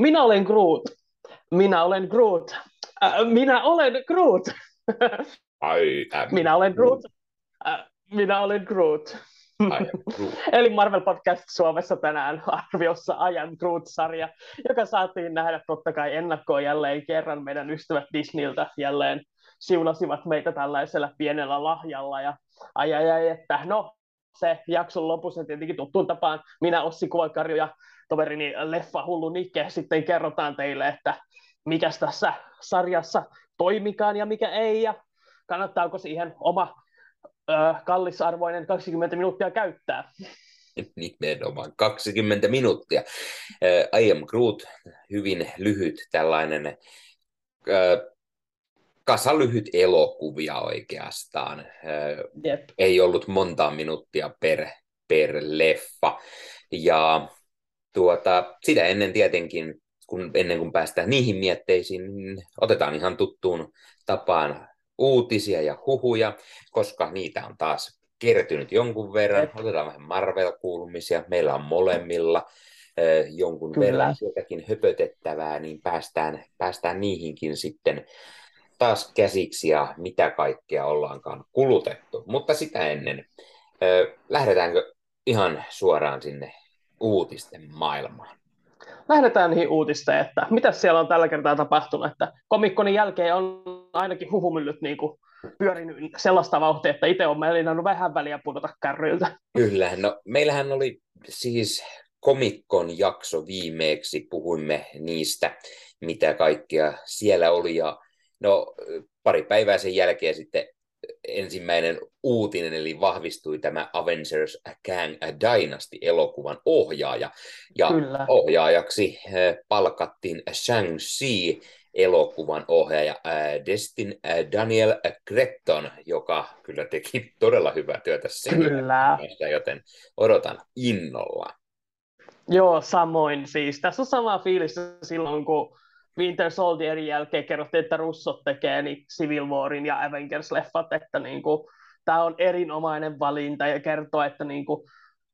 Minä olen Groot. Minä olen Groot. Minä olen Groot. Minä olen Groot. Minä olen Groot. Eli Marvel Podcast Suomessa tänään arviossa Ajan Groot-sarja, joka saatiin nähdä totta kai ennakkoon jälleen kerran. Meidän ystävät Disneyltä jälleen siunasivat meitä tällaisella pienellä lahjalla. Ja että no, se jakson lopussa tietenkin tuttuun tapaan minä, Ossi Kuokarju ja toverini Leffa Hullu Nikke sitten kerrotaan teille, että mikä tässä sarjassa toimikaan ja mikä ei ja kannattaako siihen oma kallisarvoinen 20 minuuttia käyttää. Nimenomaan 20 minuuttia. I am Groot, hyvin lyhyt tällainen kasa lyhyt elokuvia oikeastaan. Yep. Ei ollut montaa minuuttia per leffa. Ja sitä ennen tietenkin, ennen kuin päästään niihin mietteisiin, niin otetaan ihan tuttuun tapaan uutisia ja huhuja, koska niitä on taas kertynyt jonkun verran. Yep. Otetaan vähän Marvel-kuulumisia. Meillä on molemmilla jonkun verran sieltäkin höpötettävää, niin päästään niihinkin sitten taas käsiksi ja mitä kaikkea ollaankaan kulutettu. Mutta sitä ennen, lähdetäänkö ihan suoraan sinne uutisten maailmaan? Lähdetään niihin uutisten, että mitä siellä on tällä kertaa tapahtunut. Että Comic-Conin jälkeen on ainakin huhumyllyt niinku pyörinyt sellaista vauhtia, että itse on meillä vähän väliä pudota kärryiltä. Kyllä, no meillähän oli siis Comic-Con jakso viimeeksi, puhuimme niistä, mitä kaikkea siellä oli ja no, pari päivää sen jälkeen sitten ensimmäinen uutinen, eli vahvistui tämä Avengers Kang Dynasty-elokuvan ohjaaja. Ja kyllä, ohjaajaksi palkattiin Shang-Chi-elokuvan ohjaaja Destin Daniel Cretton, joka kyllä teki todella hyvää työtä siinä, joten odotan innolla. Joo, samoin siis. Tässä on sama fiilis silloin, kun Winter Soldierin jälkeen kerrottiin, että russot tekee niin Civil Warin ja Avengers-leffat, että niinku, tämä on erinomainen valinta ja kertoo, että niinku,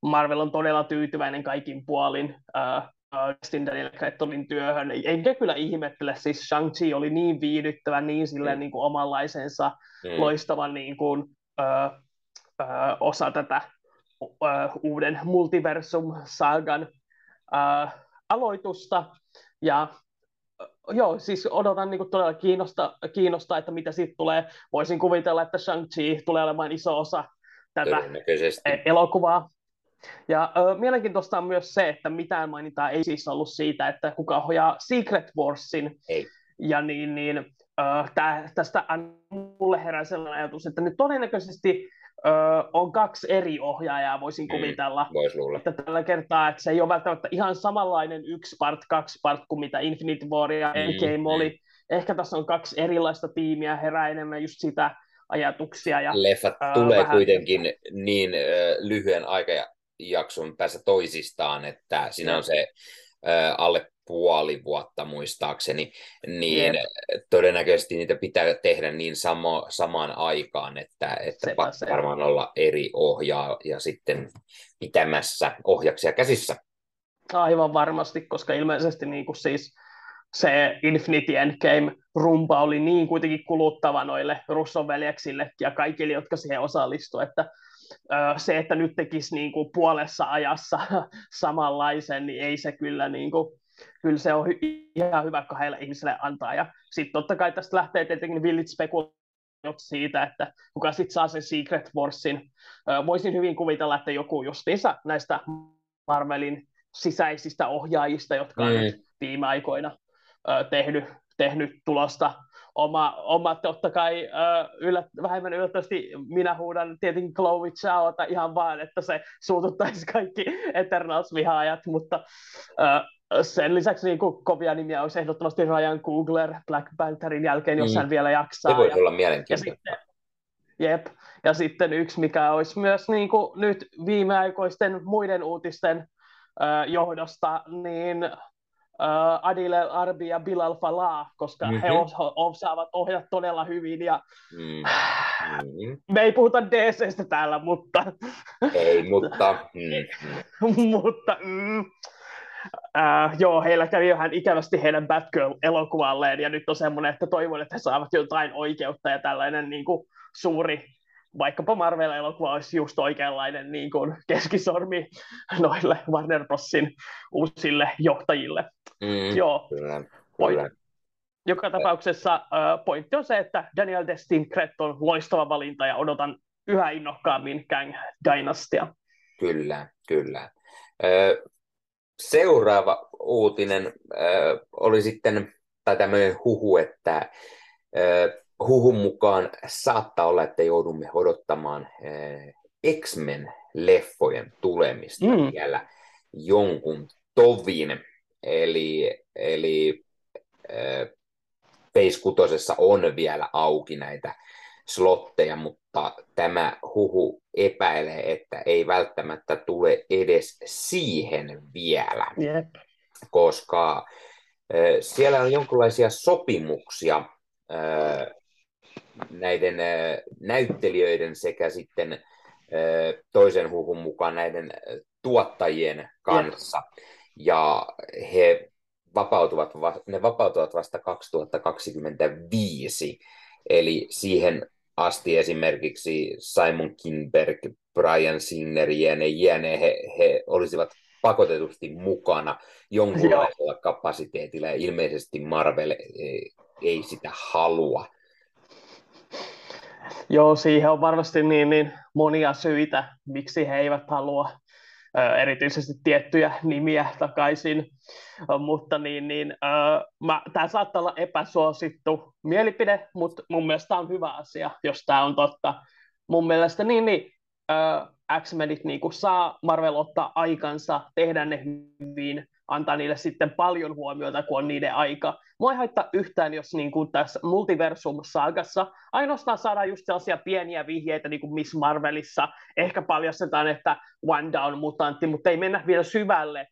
Marvel on todella tyytyväinen kaikin puolin Destin Daniel Crettonin työhön. Enkä kyllä ihmettele, siis Shang-Chi oli niin viihdyttävä, niin silleen niinku, omanlaisensa loistava niinku, osa tätä uuden multiversum-saagan aloitusta. Ja joo, siis odotan niin kuin todella kiinnostaa, että mitä siitä tulee. Voisin kuvitella, että Shang-Chi tulee olemaan iso osa tätä elokuvaa. Ja mielenkiintoista on myös se, että mitään mainintaa ei siis ollut siitä, että kuka ohjaa Secret Warsin. Ei. Ja tästä mulle herää sellainen ajatus, että nyt todennäköisesti on kaksi eri ohjaajaa, voisin kuvitella. Vois luulla. Että tällä kertaa, että se ei ole välttämättä ihan samanlainen yksi part, kaksi part kuin mitä Infinity War ja Endgame oli. Ehkä tässä on kaksi erilaista tiimiä, herää enemmän just sitä ajatuksia. Ja leffat tulee vähän kuitenkin niin lyhyen aikajakson päässä toisistaan, että siinä on se alle puoli vuotta muistaakseni, niin todennäköisesti niitä pitää tehdä niin samaan aikaan, että varmaan olla eri ohjaa ja sitten pitämässä ohjaksia käsissä. Aivan varmasti, koska ilmeisesti niin kuin siis se Infinity Endgame-rumpa oli niin kuitenkin kuluttava noille Russon veljeksille ja kaikille, jotka siihen osallistuivat, että se, että nyt tekisi niin kuin puolessa ajassa samanlaisen, niin ei se kyllä niin kuin kyllä se on ihan hyvä kahdelle ihmiselle antaa. Ja sitten totta kai tästä lähtee tietenkin villit spekulaatiot siitä, että kuka sitten saa sen Secret Warsin. Voisin hyvin kuvitella, että joku justiinsa näistä Marvelin sisäisistä ohjaajista, jotka on nyt viime aikoina tehnyt tulosta. Oma totta kai vähemmän yllättävästi minä huudan tietenkin Chloe Zhaota ihan vaan, että se suututtaisi kaikki Eternals-vihaajat, mutta sen lisäksi niin kovia nimiä olisi ehdottomasti Ryan Coogler Black Pantherin jälkeen, jos hän vielä jaksaa. Se voi olla mielenkiintoista. Ja sitten yksi, mikä olisi myös niin kuin nyt viimeaikoisten muiden uutisten johdosta, niin Adil El Arbi ja Bilall Fallah, koska he osaavat ohjata todella hyvin. Ja me ei puhuta DC:stä täällä, mutta ei, mutta Joo, heillä kävi vähän ikävästi heidän Batgirl-elokuvalleen, ja nyt on semmoinen, että toivon, että he saavat jotain oikeutta, ja tällainen niin kuin suuri, vaikkapa Marvel-elokuva olisi just oikeanlainen niin kuin keskisormi noille Warner Brosin uusille johtajille. Joo. Kyllä. Joka tapauksessa pointti on se, että Daniel Destin Cretton on loistava valinta, ja odotan yhä innokkaammin Kang Dynastia. Kyllä. Seuraava uutinen oli sitten, tai tämmöinen huhu, että huhun mukaan saattaa olla, että joudumme odottamaan X-Men-leffojen tulemista vielä jonkun tovin. Eli Phase 6:ssa on vielä auki näitä slotteja, mutta tämä huhu epäilee, että ei välttämättä tule edes siihen vielä, koska siellä on jonkinlaisia sopimuksia näiden näyttelijöiden sekä sitten toisen huhun mukaan näiden tuottajien kanssa, ja ne vapautuvat vasta 2025, eli siihen asti esimerkiksi Simon Kinberg, Bryan Singer, jne. He olisivat pakotetusti mukana jonkunlaisella kapasiteetilla, ja ilmeisesti Marvel ei sitä halua. Joo, siihen on varmasti niin monia syitä, miksi he eivät halua erityisesti tiettyjä nimiä takaisin, mutta tämä saattaa olla epäsuosittu mielipide, mutta mun mielestä tämä on hyvä asia, jos tämä on totta. Mun mielestä X-Menit niin saa Marvel ottaa aikansa, tehdä ne hyvin, antaa niille sitten paljon huomiota, kun on niiden aika. Mua ei haittaa yhtään, jos niin kuin tässä Multiversum-saagassa ainoastaan saadaan just sellaisia pieniä vihjeitä, niin kuin Miss Marvelissa. Ehkä paljastetaan, että Wanda on mutantti, mutta ei mennä vielä syvälle,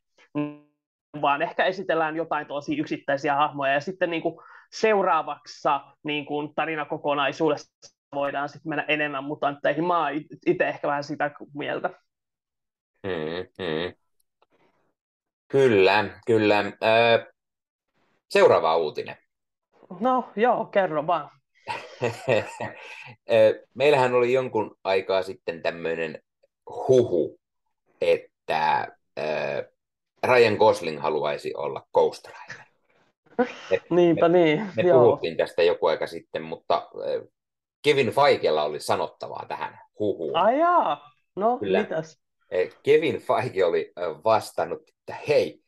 vaan ehkä esitellään jotain tuollaisia yksittäisiä hahmoja. Ja sitten niin kuin seuraavaksi niin kuin tarinakokonaisuudessa voidaan sitten mennä enemmän mutantteihin. Mä oon itse ehkä vähän sitä mieltä. Kyllä. Seuraava uutinen. No joo, kerro vaan. Meillähän oli jonkun aikaa sitten tämmöinen huhu, että Ryan Gosling haluaisi olla Ghost Rider. Me puhuttiin tästä joku aika sitten, mutta Kevin Feigella oli sanottavaa tähän huhuun. Mitäs? Kevin Feige oli vastannut, että hei,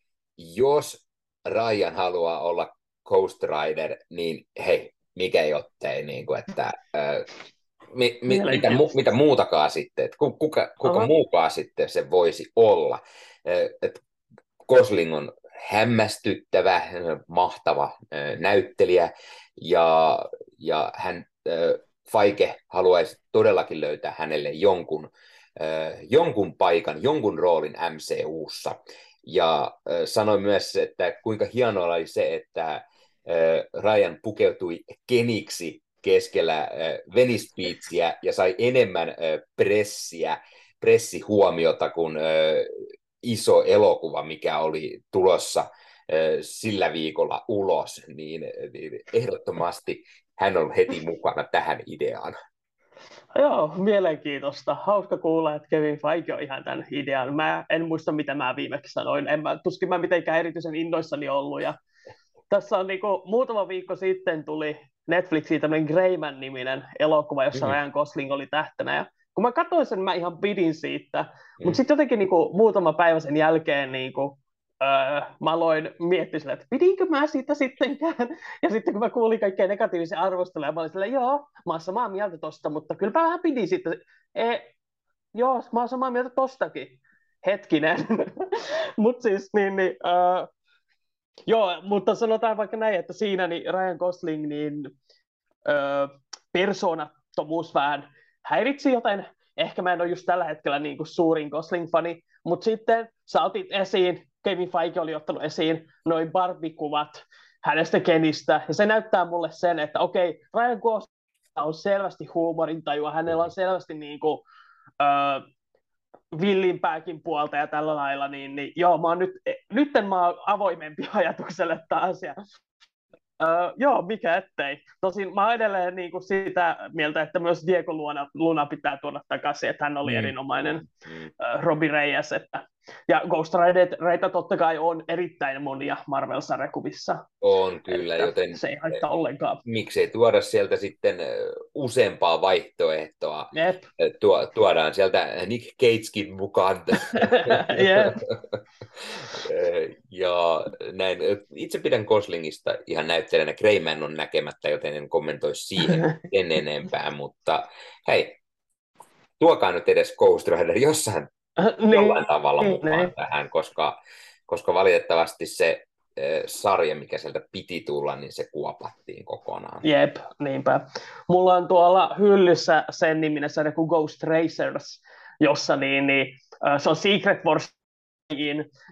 jos Ryan haluaa olla Ghost Rider, niin hei, mikä jottei, niin kuin, että mitä muutakaan sitten, että kuka muukaan sitten se voisi olla. Gosling on hämmästyttävä, mahtava näyttelijä, ja hän Feige haluaisi todellakin löytää hänelle jonkun paikan, jonkun roolin MCU:ssa. Ja sanoi myös, että kuinka hienoa oli se, että Ryan pukeutui keniksi keskellä Venice Beachia ja sai enemmän pressihuomiota kuin iso elokuva, mikä oli tulossa sillä viikolla ulos. Niin ehdottomasti hän on heti mukana tähän ideaan. Joo, mielenkiintoista. Hauska kuulla, että Kevin Feige on ihan tämän idean. Mä en muista, mitä mä viimeksi sanoin. Tuskin mä mitenkään erityisen innoissani ollut. Ja tässä on niinku, muutama viikko sitten tuli Netflixiin tämmöinen Greyman-niminen elokuva, jossa Ryan Gosling oli tähtenä. Ja kun mä katsoin sen, mä ihan pidin siitä. Mutta sitten jotenkin niinku, muutama päivä sen jälkeen niinku, mä aloin miettiä sillä, että pidinkö mä sitä sittenkään. Ja sitten kun mä kuulin kaikkea negatiivisia arvosteluja, mä olin sillä, joo, mä oon samaa mieltä tosta, mutta kyllä mä vähän pidin siitä. Joo, mä oon samaa mieltä tostakin. Hetkinen. Mutta siis joo, mutta sanotaan vaikka näin, että siinä Ryan Gosling persoonattomuus vähän häiritsi, joten ehkä mä en ole just tällä hetkellä niinku suurin Gosling-fani, mutta sitten sä otit esiin, Kevin Feige oli ottanut esiin noin Barbie-kuvat hänestä Kenistä, ja se näyttää mulle sen, että okei, Ryan Gosling on selvästi huumorintajua, hänellä on selvästi villinpääkin puolta ja tällä lailla, niin joo, mä oon nytten mä oon avoimempi ajatukselle taas ja joo, mikä ettei. Tosin mä oon edelleen niin kuin sitä mieltä, että myös Diego Luna pitää tuoda takaisin, että hän oli erinomainen Robbie Reyes. Ja Ghost Ridereita totta kai on erittäin monia Marvel-sarjakuvissa. On kyllä, että joten se ei haittaa ollenkaan. Miksei tuoda sieltä sitten useampaa vaihtoehtoa. Yep. Tuodaan sieltä Nick Cagekin mukaan. Yep. Ja näin. Itse pidän Goslingista ihan näyttelijänä. Greyman on näkemättä, joten en kommentoi siihen sen enempää, mutta hei, tuokaa nyt edes Ghost Rider jossain jollain tavalla mukaan tähän, koska valitettavasti se sarja, mikä sieltä piti tulla, niin se kuopattiin kokonaan. Jep, niinpä. Mulla on tuolla hyllyssä sen niminen sarja kuin Ghost Racers, jossa se on Secret Wars,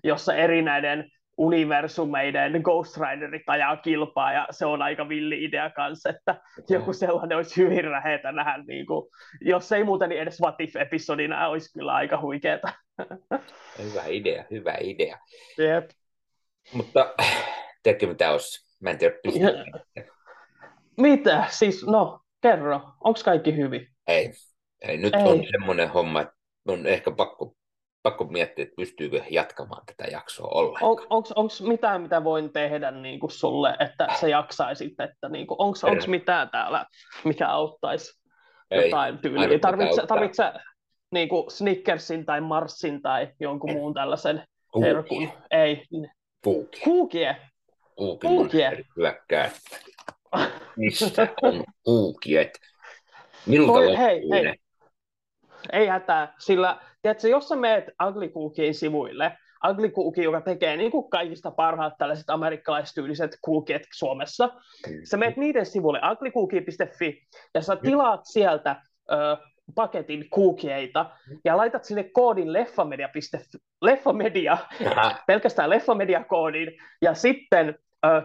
jossa erinäiden universumeiden Ghost Riderit ajaa kilpaa, ja se on aika villi idea kanssa, että joku sellainen olisi hyvin räheetä nähdä, niin kuin, jos ei muuten, niin edes What If-episodina olisi kyllä aika huikeeta. Hyvä idea. Jep. Mutta tiedätkö mitä olisi? Mä en tiedä. Mitä? Siis, no, kerro. Onko kaikki hyvin? Ei. Nyt ei. On semmoinen homma, että on ehkä pakko miettiä, että pystyykö jatkamaan tätä jaksoa ollenkaan. Onko mitään, mitä voin tehdä niin kuin sulle, että sä jaksaisit? Niin onko mitään täällä, mikä auttaisi jotain tyyliä? Tarvitse niin kuin Snickersin tai Marsin tai jonkun muun tällaisen herkun? Ei. Kuukie. Kuukie. Hyökkää. Mistä on kuukiet? Minulta loppuun. Ei hätää, sillä tiedätkö, jos sä meet Ugly Cookien sivuille, Ugly Cookie, joka tekee niin kuin kaikista parhaat tällaiset amerikkalaistyyliset cookiet Suomessa, sä meet niiden sivuille uglycookie.fi ja sä tilaat sieltä paketin cookieita ja laitat sinne koodin leffamedia, pelkästään leffamediakoodin ja sitten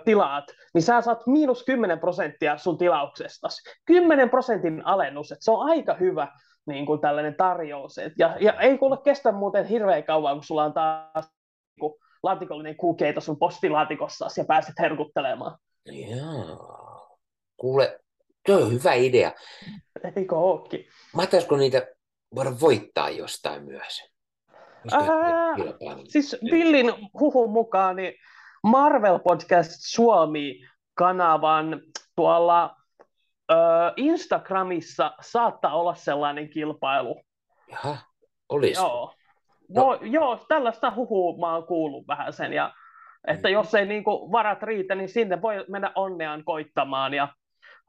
tilaat, niin sä saat miinus 10% sun tilauksestasi. 10% alennus, että se on aika hyvä niin kuin tällainen tarjous. Ja ei kuule kestä muuten hirveän kauan, kun sulla on taas niin laatikollinen kukeita sun postilaatikossasi ja pääset herkuttelemaan. Joo. Kuule, tuo on hyvä idea. Eikö ookin? Mahtaisiko niitä voida voittaa jostain myös? Siis Billin huhun mukaan niin Marvel Podcast Suomi-kanavan tuolla Instagramissa saattaa olla sellainen kilpailu. Jaha, olisi. Joo. No, tällaista huhua mä oon kuullut vähän sen. Ja, että jos ei niin kuin varat riitä, niin sinne voi mennä onneaan koittamaan. Ja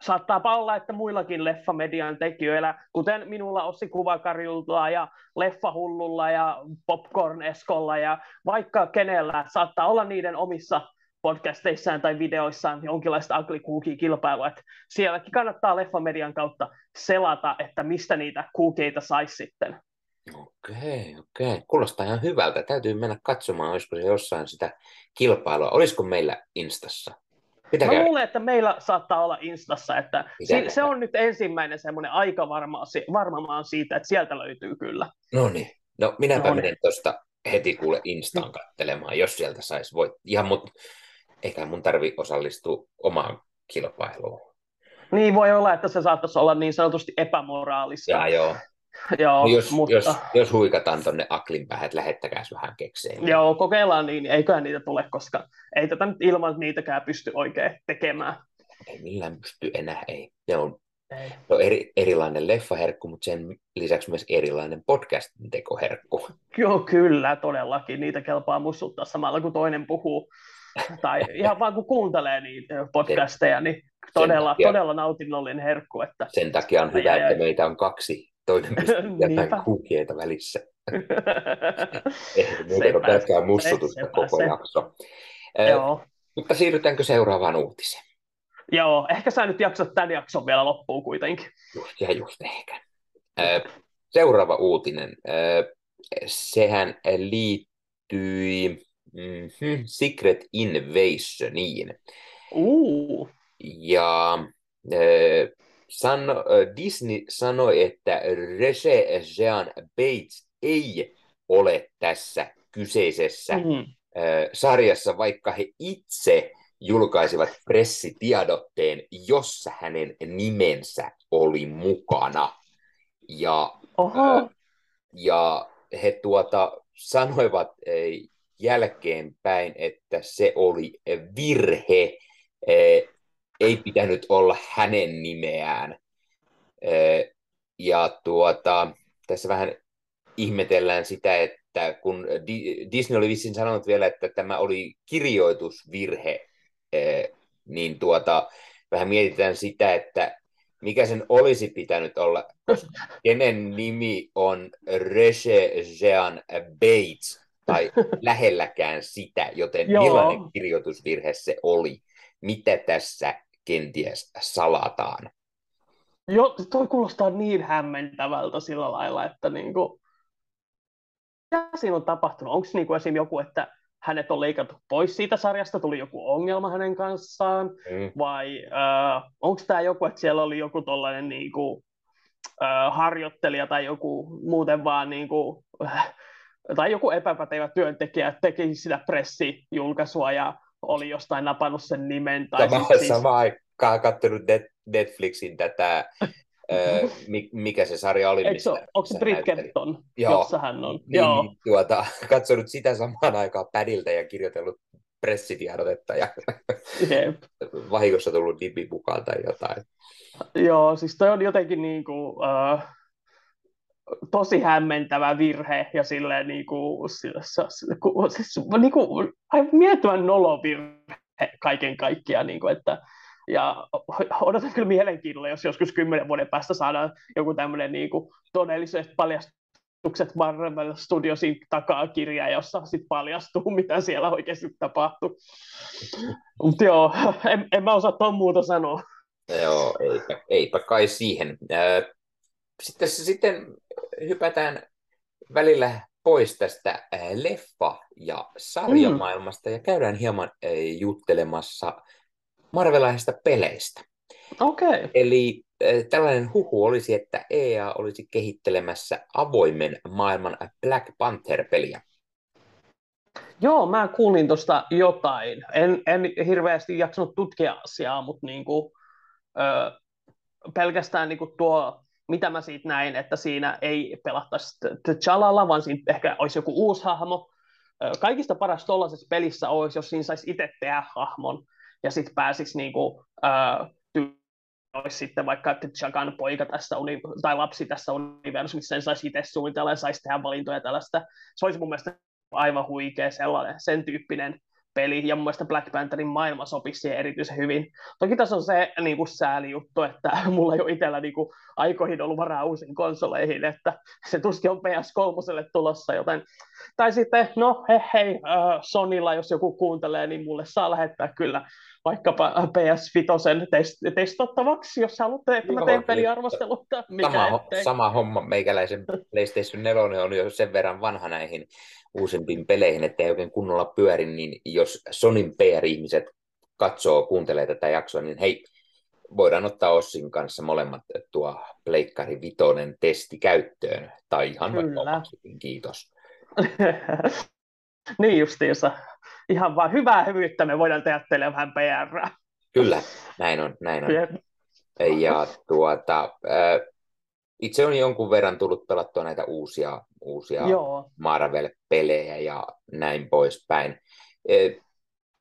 saattaapa olla, että muillakin leffamedian tekijöillä, kuten minulla Ossi Kuvakarjulla ja Leffahullulla ja Popcorn Eskolla ja vaikka kenellä, saattaa olla niiden omissa podcasteissaan tai videoissaan jonkinlaista ugly cookie-kilpailua, että sielläkin kannattaa leffamedian kautta selata, että mistä niitä cookieita saisi sitten. Okei. Kuulostaa ihan hyvältä. Täytyy mennä katsomaan, olisiko se jossain sitä kilpailua. Olisiko meillä Instassa? Mä luulen, että meillä saattaa olla Instassa, että se on nyt ensimmäinen semmoinen aika varma siitä, että sieltä löytyy kyllä. Noniin. No minäpä menen tuosta heti kuule Instaan katselemaan, jos sieltä saisi voittaa. Mutta eikä mun tarvi osallistua omaan kilpailuun. Niin voi olla, että se saattaisi olla niin sanotusti epämoraalista. Joo. Joo, no jos huikataan tuonne aklinpäähän, että lähettäkääs vähän keksejä. Joo, kokeillaan niin. Eiköhän niitä tule, koska ei tätä nyt ilman niitäkään pysty oikein tekemään. Ei millään pysty enää, ei. Se on erilainen leffaherkku, mutta sen lisäksi myös erilainen podcast-tekoherkku. Joo, kyllä, todellakin. Niitä kelpaa muistuttaa samalla, kun toinen puhuu. Tai ihan vaan kun kuuntelee niitä podcasteja, niin todella nautinnollinen herkku. Että sen takia on hyvä, että meitä on kaksi. Toinen pystyy jättämään kuukieita välissä. Muuten on pelkkää mustutusta koko jakso. Mutta siirrytäänkö seuraavaan uutiseen? Joo, ehkä sä nyt jaksat tämän jakson vielä loppuun kuitenkin. Just ehkä. Seuraava uutinen. Sehän liittyi Secret Invasioniin. Ja Disney sanoi, että Regé Jean Bates ei ole tässä kyseisessä sarjassa, vaikka he itse julkaisivat pressitiedotteen, jossa hänen nimensä oli mukana. Ja he sanoivat jälkeenpäin, että se oli virhe, ei pitänyt olla hänen nimeään. Ja tässä vähän ihmetellään sitä, että kun Disney oli vissiin sanonut vielä, että tämä oli kirjoitusvirhe, niin vähän mietitään sitä, että mikä sen olisi pitänyt olla, koska kenen nimi on Reche Jean Bates tai lähelläkään sitä, joten millainen kirjoitusvirhe se oli? Mitä tässä kenties salataan? Joo, toi kuulostaa niin hämmentävältä sillä lailla, että niinku, mitä siinä on tapahtunut? Onko niinku esim. Joku, että hänet on leikattu pois siitä sarjasta, tuli joku ongelma hänen kanssaan, vai onko tämä joku, että siellä oli joku tollainen niinku, harjoittelija tai joku muuten vaan niinku, tai joku epäpätevä työntekijä teki sitä pressijulkaisua ja oli jostain napannut sen nimen. Tai samaan aikaan katsonut Netflixin tätä, mikä se sarja oli. Onko se Bridgerton, jossa hän on? Niin, joo. Katsonut sitä samaan aikaan pädiltä ja kirjoitellut pressitiedotetta ja vahingossa tullut nimi mukaan tai jotain. Joo, siis toi on jotenkin niinku tosi hämmentävä virhe ja silleen niinku miettivän nolovirhe kaiken kaikkiaan, niinku, että ja odotan kyllä mielenkiinnolla, jos joskus 10 vuoden päästä saadaan joku tämmöinen niinku todelliset paljastukset Marvel Studiosin takaa kirja, jossa sitten paljastuu, mitä siellä oikeasti tapahtuu. Mutta joo, en mä osaa tuon muuta sanoa. Joo, eipä kai siihen. Sitten hypätään välillä pois tästä leffa- ja sarjamaailmasta ja käydään hieman juttelemassa marvelaisista peleistä. Okay. Eli tällainen huhu olisi, että EA olisi kehittelemässä avoimen maailman Black Panther-peliä. Joo, mä kuulin tuosta jotain. En hirveästi jaksanut tutkia asiaa, mutta niinku, pelkästään niinku tuo, mitä mä siitä näin, että siinä ei pelattaisi T'Challalla, vaan siinä ehkä olisi joku uusi hahmo. Kaikista paras tuollaisessa pelissä olisi, jos siinä saisi itse tehdä hahmon. Ja sitten pääsisi niinku, sitten vaikka T'Challan poika tai lapsi tässä universumissa, sen saisi itse suunnitella ja saisi tehdä valintoja tällaista. Se olisi mun mielestä aivan huikea sellainen, sen tyyppinen peli, ja mun mielestä Black Pantherin maailma sopisi siihen erityisen hyvin. Toki tässä on se niinku sääli juttu, että mulla ei ole itsellä niinku aikoihin ollut varaa uusiin konsoleihin, että se tuskin on PS3 tulossa, joten tai sitten, no hei, Sonylla, jos joku kuuntelee, niin mulle saa lähettää kyllä vaikkapa PS5 testattavaksi, jos haluatte, että mä teen peliarvostelua. Sama homma, meikäläisen PlayStation 4 on jo sen verran vanha näihin uusimpiin peleihin, ettei oikein kunnolla pyöri, niin jos Sonin PR-ihmiset katsoo, kuuntelee tätä jaksoa, niin hei, voidaan ottaa Ossin kanssa molemmat tuo Pleikkari 5 testi käyttöön, tai ihan kyllä, vaikka omaksikin, kiitos. Niin justiinsa. Ihan vaan hyvää hyvyyttä me voidaan tehdä teille vähän PR:ää. Kyllä, näin on. Ja itse on jonkun verran tullut pelattua näitä uusia Marvel-pelejä ja näin poispäin.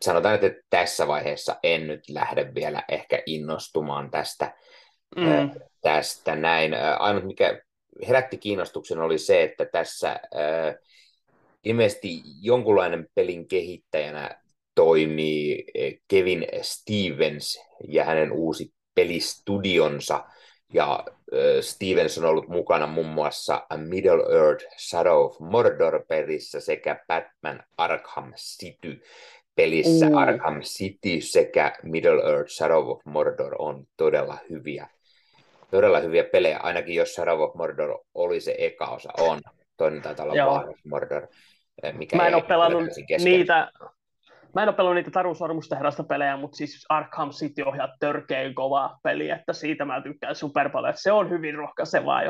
Sanotaan, että tässä vaiheessa en nyt lähde vielä ehkä innostumaan tästä näin. Ainut, mikä herätti kiinnostuksen, oli se, että tässä ilmeisesti jonkunlainen pelin kehittäjänä toimii Kevin Stevens ja hänen uusi pelistudionsa. Ja Stevens on ollut mukana muun muassa Middle-Earth Shadow of Mordor -pelissä sekä Batman Arkham City -pelissä. Arkham City sekä Middle-Earth Shadow of Mordor on todella hyviä pelejä, ainakin jos Shadow of Mordor oli se eka osa, on. Toinen taitaa olla Shadow of Mordor, mikä mä en ole pelannut niitä. Mä en ole pelannut niitä Taru Sormustehdasta pelejä, mutta siis Arkham City ohjaa törkein kovaa peliä, että siitä mä tykkään super paljon. Se on hyvin rohkaisevaa,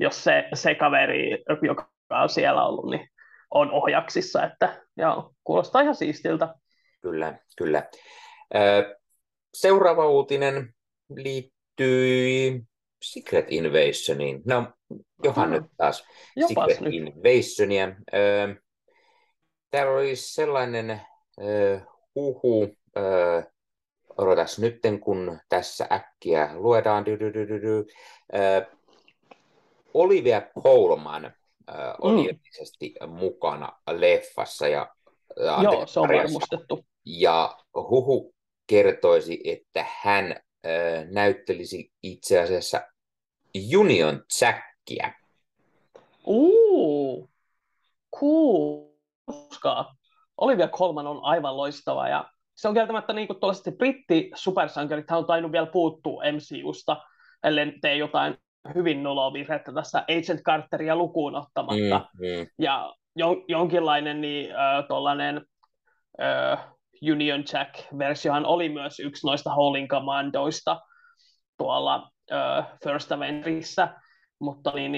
jos se kaveri, joka on siellä ollut, niin on ohjaksissa, että joo, kuulostaa ihan siistiltä. Kyllä, kyllä. Seuraava uutinen liittyy Secret Invasioniin. No, johan nyt taas Jopas Secret nyt. Invasionia. Täällä oli sellainen huhu, odotas nytten, kun tässä äkkiä luodaan. Olivia Colman oli ilmeisesti mukana leffassa. Joo, se on varmustettu. Ja huhu kertoisi, että hän näyttelisi itse asiassa Union Jackia. Cool. Koska Olivia Colman on aivan loistava ja se on kieltämättä niin kuin tuollaiset britti-supersankarit on tainnut vielä puuttua MCUsta, ellei tee jotain hyvin noloa virhettä tässä Agent Carteria lukuun ottamatta. Ja jonkinlainen niin, tuollainen Union Jack-versiohan oli myös yksi noista Howling Commandoista tuolla First Avengerissa, mutta niin,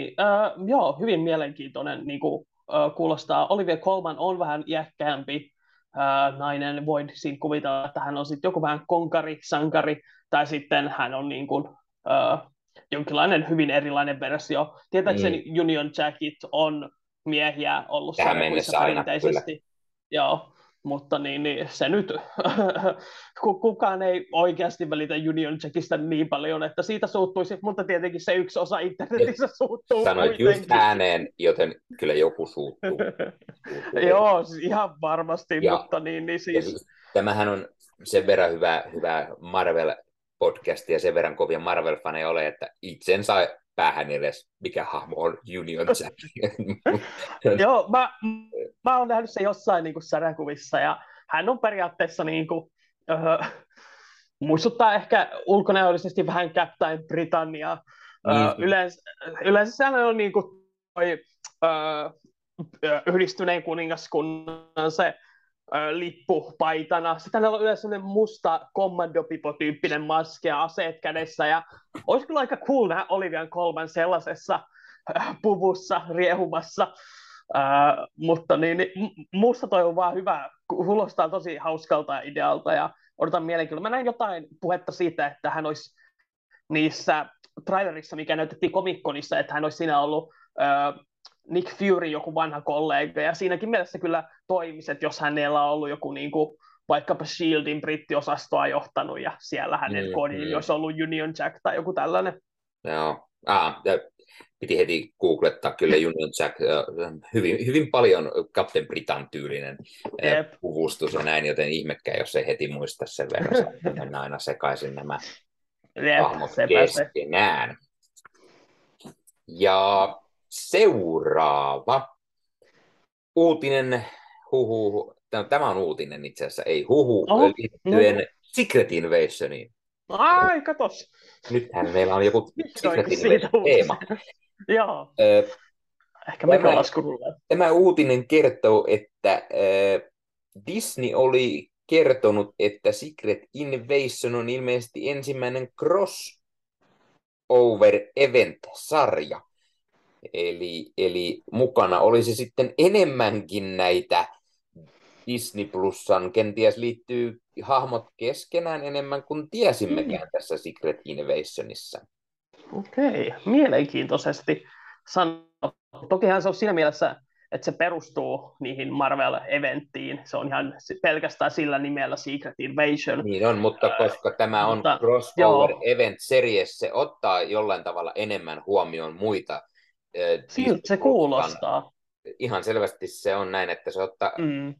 joo, hyvin mielenkiintoinen niin kuin, kuulostaa. Olivia Colman on vähän iäkkäämpi nainen, voi siinä kuvitella, että hän on sitten joku vähän konkari, sankari, tai sitten hän on niin kuin, jonkinlainen hyvin erilainen versio. Tietääkseni Union Jackit on miehiä ollut sarjakuissa perinteisesti. Joo, mutta niin se nyt, kukaan ei oikeasti välitä Union Jackista niin paljon, että siitä suuttuisi, mutta tietenkin se yksi osa internetissä suuttuu. Sanoit just ääneen, joten kyllä joku suuttuu. Joo, siis ihan varmasti, ja, mutta niin siis. Tämähän on sen verran hyvä Marvel-podcast ja sen verran kovia Marvel-faneja ole, että itsen saa päähän edes, mikä hahmo on Union Jack. Joo, mä oon nähnyt se jossain niin kuin sarjakuvissa, ja hän on periaatteessa niin kuin, muistuttaa ehkä ulkonäöllisesti vähän Captain Britannia. Yleensä sehän on niin kuin toi, Yhdistyneen kuningaskunnan se lippu paitana. Sitten hänellä on yleensä sellainen musta kommandopipotyyppinen maski ja aseet kädessä. Ja olisi kyllä aika cool nähdä Olivian Colman sellaisessa puvussa riehumassa. Mutta niin, musta toi on vaan hyvä. Kuulostaa tosi hauskalta idealta ja odotan mielenkiintoa. Mä näin jotain puhetta siitä, että hän olisi niissä trailerissa, mikä näytettiin Comic-Conissa, että hän olisi siinä ollut Nick Fury, joku vanha kollega, ja siinäkin mielessä kyllä toimisi, että jos hänellä on ollut joku niin kuin, vaikkapa Shieldin brittiosastoa johtanut, ja siellä hänen kodin olisi ollut Union Jack tai joku tällainen. Joo, piti heti googlettaa kyllä Union Jack, hyvin, hyvin paljon Captain Britain tyylinen puvustus ja näin, joten ihmekään, jos ei heti muista sen verran, että aina sekaisin nämä hahmot keskenään. Ja seuraava uutinen, huhu, tämä on uutinen itse asiassa, ei huhu, liittyen Secret Invasioniin. Ai, katos! Nythän meillä on joku Secret Invasion-teema. Joo, ehkä mekalaskurulla. Tämä uutinen kertoo, että Disney oli kertonut, että Secret Invasion on ilmeisesti ensimmäinen crossover-event-sarja. Eli mukana olisi sitten enemmänkin näitä Disney Plusan, kenties liittyy hahmot keskenään enemmän kuin tiesimmekään tässä Secret Invasionissa. Okei, mielenkiintoisesti sanottu. Tokihan se on siinä mielessä, että se perustuu niihin Marvel-eventtiin. Se on ihan pelkästään sillä nimellä Secret Invasion. Niin on, mutta koska tämä on crossover-event-series, se ottaa jollain tavalla enemmän huomioon muita. Siltä se kuulostaa. Ihan selvästi se on näin, että se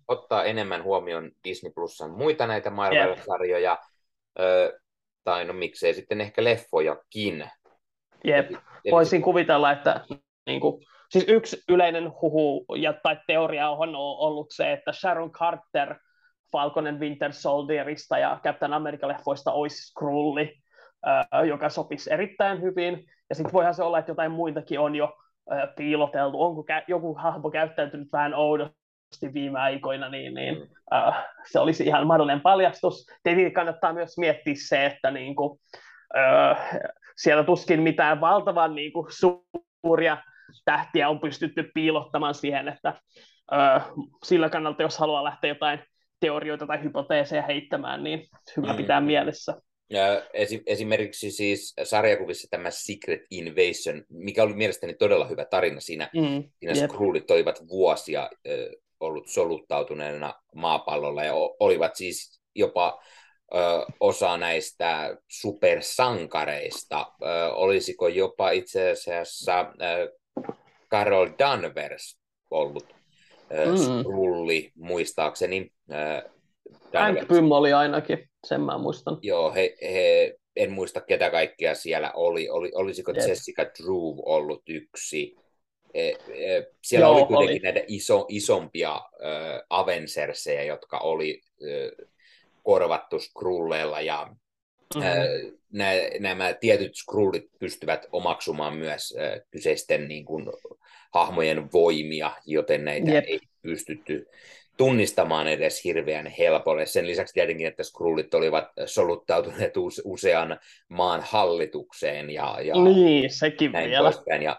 ottaa enemmän huomioon Disney Plusan muita näitä Marvel-sarjoja, tai no miksei sitten ehkä leffojakin. Jep, voisin kuvitella, että niin kuin, siis yksi yleinen huhu ja, tai teoria on ollut se, että Sharon Carter Falcon and Winter Soldierista ja Captain America-leffoista olisi Skrulli, joka sopisi erittäin hyvin. Ja sitten voihan se olla, että jotain muitakin on jo piiloteltu. Onko joku hahmo käyttäytynyt vähän oudosti viime aikoina, niin se olisi ihan mahdollinen paljastus. Tietenkin kannattaa myös miettiä se, että niinku, siellä tuskin mitään valtavan niinku, suuria tähtiä on pystytty piilottamaan siihen, että sillä kannalta, jos haluaa lähteä jotain teorioita tai hypoteeseja heittämään, niin hyvä pitää mielessä. Ja esimerkiksi siis sarjakuvissa tämä Secret Invasion, mikä oli mielestäni todella hyvä tarina siinä. Siinä Skrullit olivat vuosia ollut soluttautuneena maapallolla ja olivat siis jopa osa näistä supersankareista. Olisiko jopa itse asiassa Carol Danvers ollut Skrulli, muistaakseni. Hank Pym oli ainakin, sen mä muistan. Joo, en muista ketä kaikkea siellä oli. Olisiko Jessica Drew ollut yksi? Siellä joo, oli kuitenkin näitä isompia Avengerseja, jotka oli korvattu Skrulleilla. Ja nämä tietyt Skrullit pystyvät omaksumaan myös kyseisten niin kuin, hahmojen voimia, joten näitä ei pystytty tunnistamaan edes hirveän helpolle. Sen lisäksi tietenkin, että Skrullit olivat soluttautuneet usean maan hallitukseen. Ja niin, sekin vielä. Poispäin. Ja,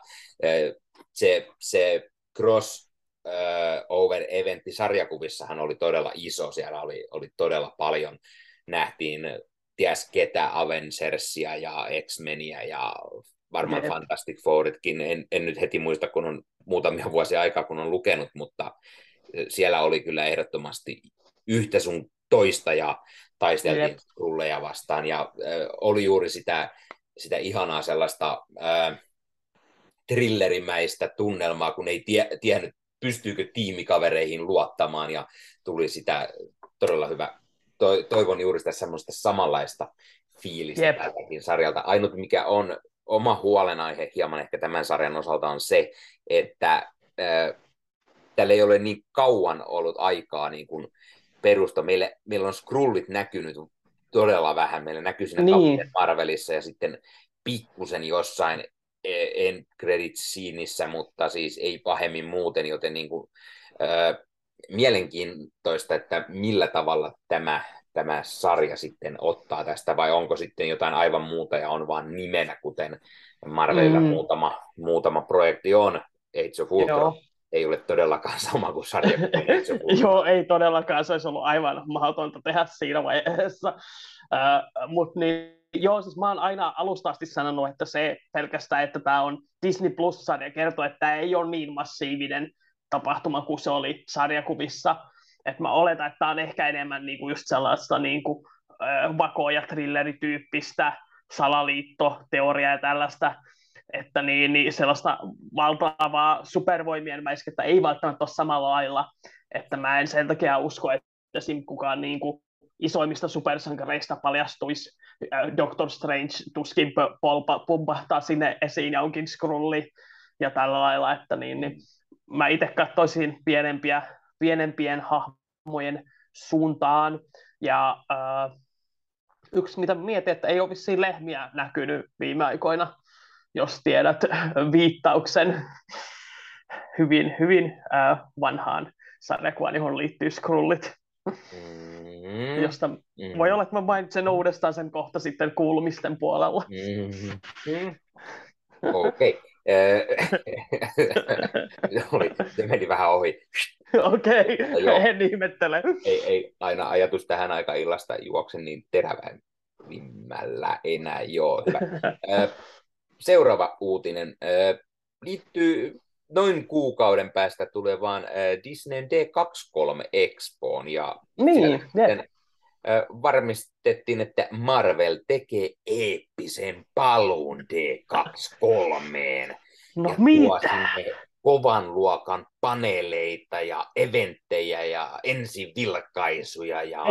se crossover-eventti sarjakuvissahan oli todella iso. Siellä oli todella paljon. Nähtiin ties ketä Avengersia ja X-Meniä ja varmaan Fantastic Fouritkin. En nyt heti muista, kun on muutamia vuosia aikaa, kun on lukenut, mutta siellä oli kyllä ehdottomasti yhtä sun toista ja taisteltiin Skrulleja vastaan. Ja oli juuri sitä ihanaa sellaista thrillerimäistä tunnelmaa, kun ei tiennyt, pystyykö tiimikavereihin luottamaan. Ja tuli sitä todella hyvä, toivon juuri sitä semmoista samanlaista fiilistä tältäkin sarjalta. Ainut mikä on oma huolenaihe hieman ehkä tämän sarjan osalta on se, että täällä ei ole niin kauan ollut aikaa niin kuin perusta. Meillä on Skrullit näkynyt todella vähän. Meillä näkyy siinä Captain Marvelissa ja sitten pikkusen jossain end credit sceneissa, mutta siis ei pahemmin muuten, joten niin kuin, mielenkiintoista, että millä tavalla tämä sarja sitten ottaa tästä, vai onko sitten jotain aivan muuta ja on vaan nimenä, kuten Marvelilla muutama projekti on, Age of Ultron. Ei ole todellakaan sama kuin sarja. Joo, ei todellakaan. Se olisi ollut aivan mahdotonta tehdä siinä vaiheessa. Mutta niin, siis mä oon aina alusta asti sanonut, että se pelkästään, että tämä on Disney Plus-sarja, kertoo, että tämä ei ole niin massiivinen tapahtuma kuin se oli sarjakuvissa. Et mä oletan, että tämä on ehkä enemmän niinku just sellaista niinku, vako- ja thrillerityyppistä salaliittoteoriaa ja tällaista. Että niin sellaista valtavaa supervoimien mäiskettä ei välttämättä ole samalla lailla, että mä en sen takia usko, että esim. Kukaan niin kuin isoimmista supersankareista paljastuisi. Doctor Strange tuskin pompahtaa sinne esiin ja onkin Skrulli ja tällä lailla, että niin mä itse katsoisin pienempien hahmojen suuntaan ja yksi mitä mietin, että ei ole vissiin lehmiä näkynyt viime aikoina, jos tiedät viittauksen hyvin, hyvin vanhaan sarjakuvaan, johon liittyy Skrullit. Josta voi olla, että mä mainitsen uudestaan sen kohta sitten kuulumisten puolella. Okei. Se meni vähän ohi. Okei, en ihmettele. Ei aina ajatus tähän aika illasta juokse niin terävimmällä enää. Joo, hyvä. Seuraava uutinen liittyy noin kuukauden päästä tulevaan Disneyn D23-expoon. Ja sitten varmistettiin, että Marvel tekee eeppisen paluun D23. No ja mitä? Kovan luokan paneeleita ja eventtejä ja ensivilkaisuja ja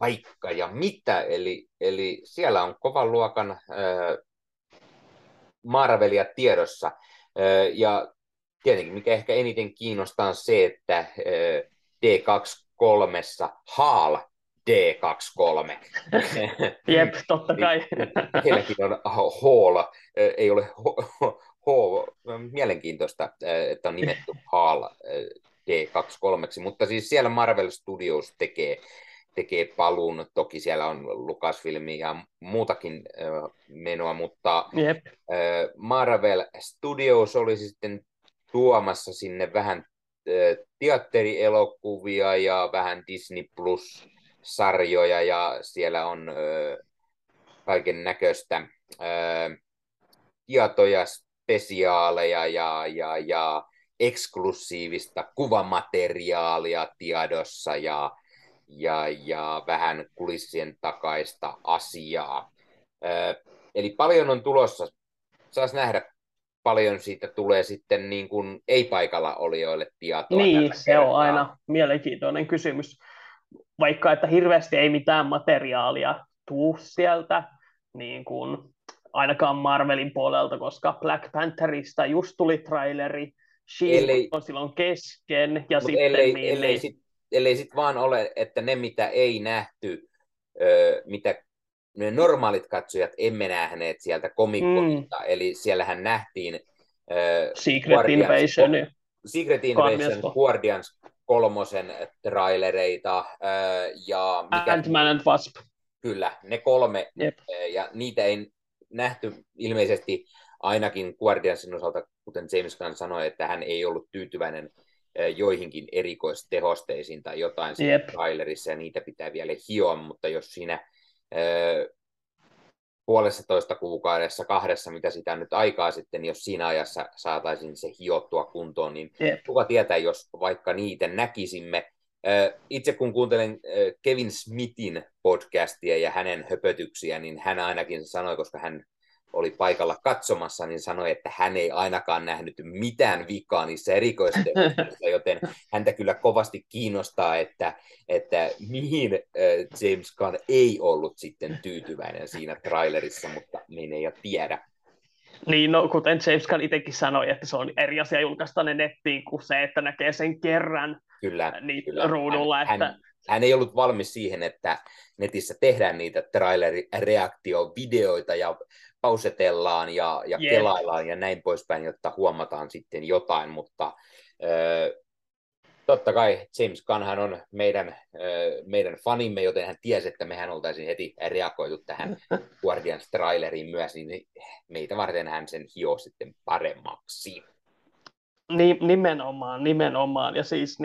vaikka ja mitä. Eli siellä on kovan luokan Marvelia tiedossa. Ja tietenkin, mikä ehkä eniten kiinnostaa, on se, että D23:ssa Haal D23. Jep, totta kai. Heilläkin on Hall, ei ole H, mielenkiintoista, että on nimetty Haal D23, mutta siis siellä Marvel Studios tekee tekee paluun. Toki siellä on Lucasfilmi ja muutakin menoa, mutta Marvel Studios olisi sitten tuomassa sinne vähän teatterielokuvia ja vähän Disney Plus-sarjoja, ja siellä on kaiken näköistä tietoja, spesiaaleja ja eksklusiivista kuvamateriaalia tiedossa ja vähän kulissien takaista asiaa. Eli paljon on tulossa. Saas nähdä, paljon siitä tulee sitten niin kuin ei-paikalla olijoille tietoa. Niin, se kertaa on aina mielenkiintoinen kysymys. Vaikka että hirveästi ei mitään materiaalia tuu sieltä, niin kuin ainakaan Marvelin puolelta, koska Black Pantherista just tuli traileri, She-Hulk on silloin kesken, ja sitten ellei sitten vaan ole, että ne mitä ei nähty, mitä ne normaalit katsojat emme nähneet sieltä komikkoilta, eli siellähän nähtiin Secret Invasion, Guardians 3 trailereita ja Ant-Man and Wasp. Kyllä, ne 3, ja niitä ei nähty ilmeisesti ainakin Guardiansin osalta, kuten James Gunn sanoi, että hän ei ollut tyytyväinen joihinkin erikoistehosteisiin tai jotain siinä trailerissa, ja niitä pitää vielä hioa, mutta jos siinä puolessatoista kuukaudessa, 2, mitä sitä nyt aikaa sitten, jos siinä ajassa saataisiin se hiottua kuntoon, niin kuka tietää, jos vaikka niitä näkisimme. Itse kun kuuntelen Kevin Smithin podcastia ja hänen höpötyksiä, niin hän ainakin sanoi, koska hän oli paikalla katsomassa, niin sanoi, että hän ei ainakaan nähnyt mitään vikaa niissä erikoistehosteissa, joten häntä kyllä kovasti kiinnostaa, että mihin James Gunn ei ollut sitten tyytyväinen siinä trailerissa, mutta niin ei tiedä. Niin, no kuten James Gunn itsekin sanoi, että se on eri asia julkaista ne nettiin kuin se, että näkee sen kerran kyllä. Ruudulla. Hän ei ollut valmis siihen, että netissä tehdään niitä trailerireaktiovideoita ja pausetellaan ja kelaillaan ja näin poispäin, jotta huomataan sitten jotain, mutta totta kai James Gunnhan on meidän fanimme, joten hän tiesi, että mehän oltaisiin heti reagoitu tähän Guardians-traileriin myös, niin meitä varten hän sen hioo sitten paremmaksi. Nimenomaan. Ja siis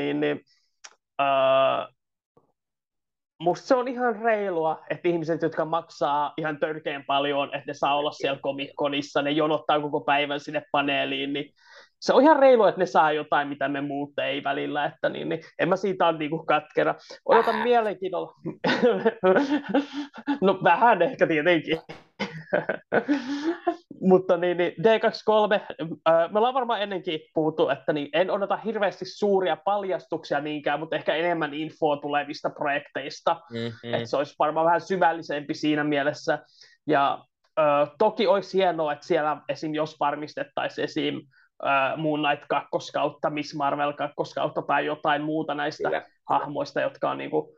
musta se on ihan reilua, että ihmiset, jotka maksaa ihan törkeän paljon, että ne saa olla siellä Comic-Conissa, ne jonottaa koko päivän sinne paneeliin, niin se on ihan reilua, että ne saa jotain, mitä me muut ei välillä, että niin en mä siitä ole niinku katkera. Odotan mielenkiinnolla. No vähän ehkä tietenkin. Mutta D23, me ollaan varmaan ennenkin puhuttu, että en odota hirveästi suuria paljastuksia niinkään, mutta ehkä enemmän infoa tulevista projekteista, että se olisi varmaan vähän syvällisempi siinä mielessä, ja toki olisi hienoa, että siellä esim. Jos varmistettaisiin Moon Knight 2, Miss Marvel 2 tai jotain muuta näistä hahmoista, jotka on niinku,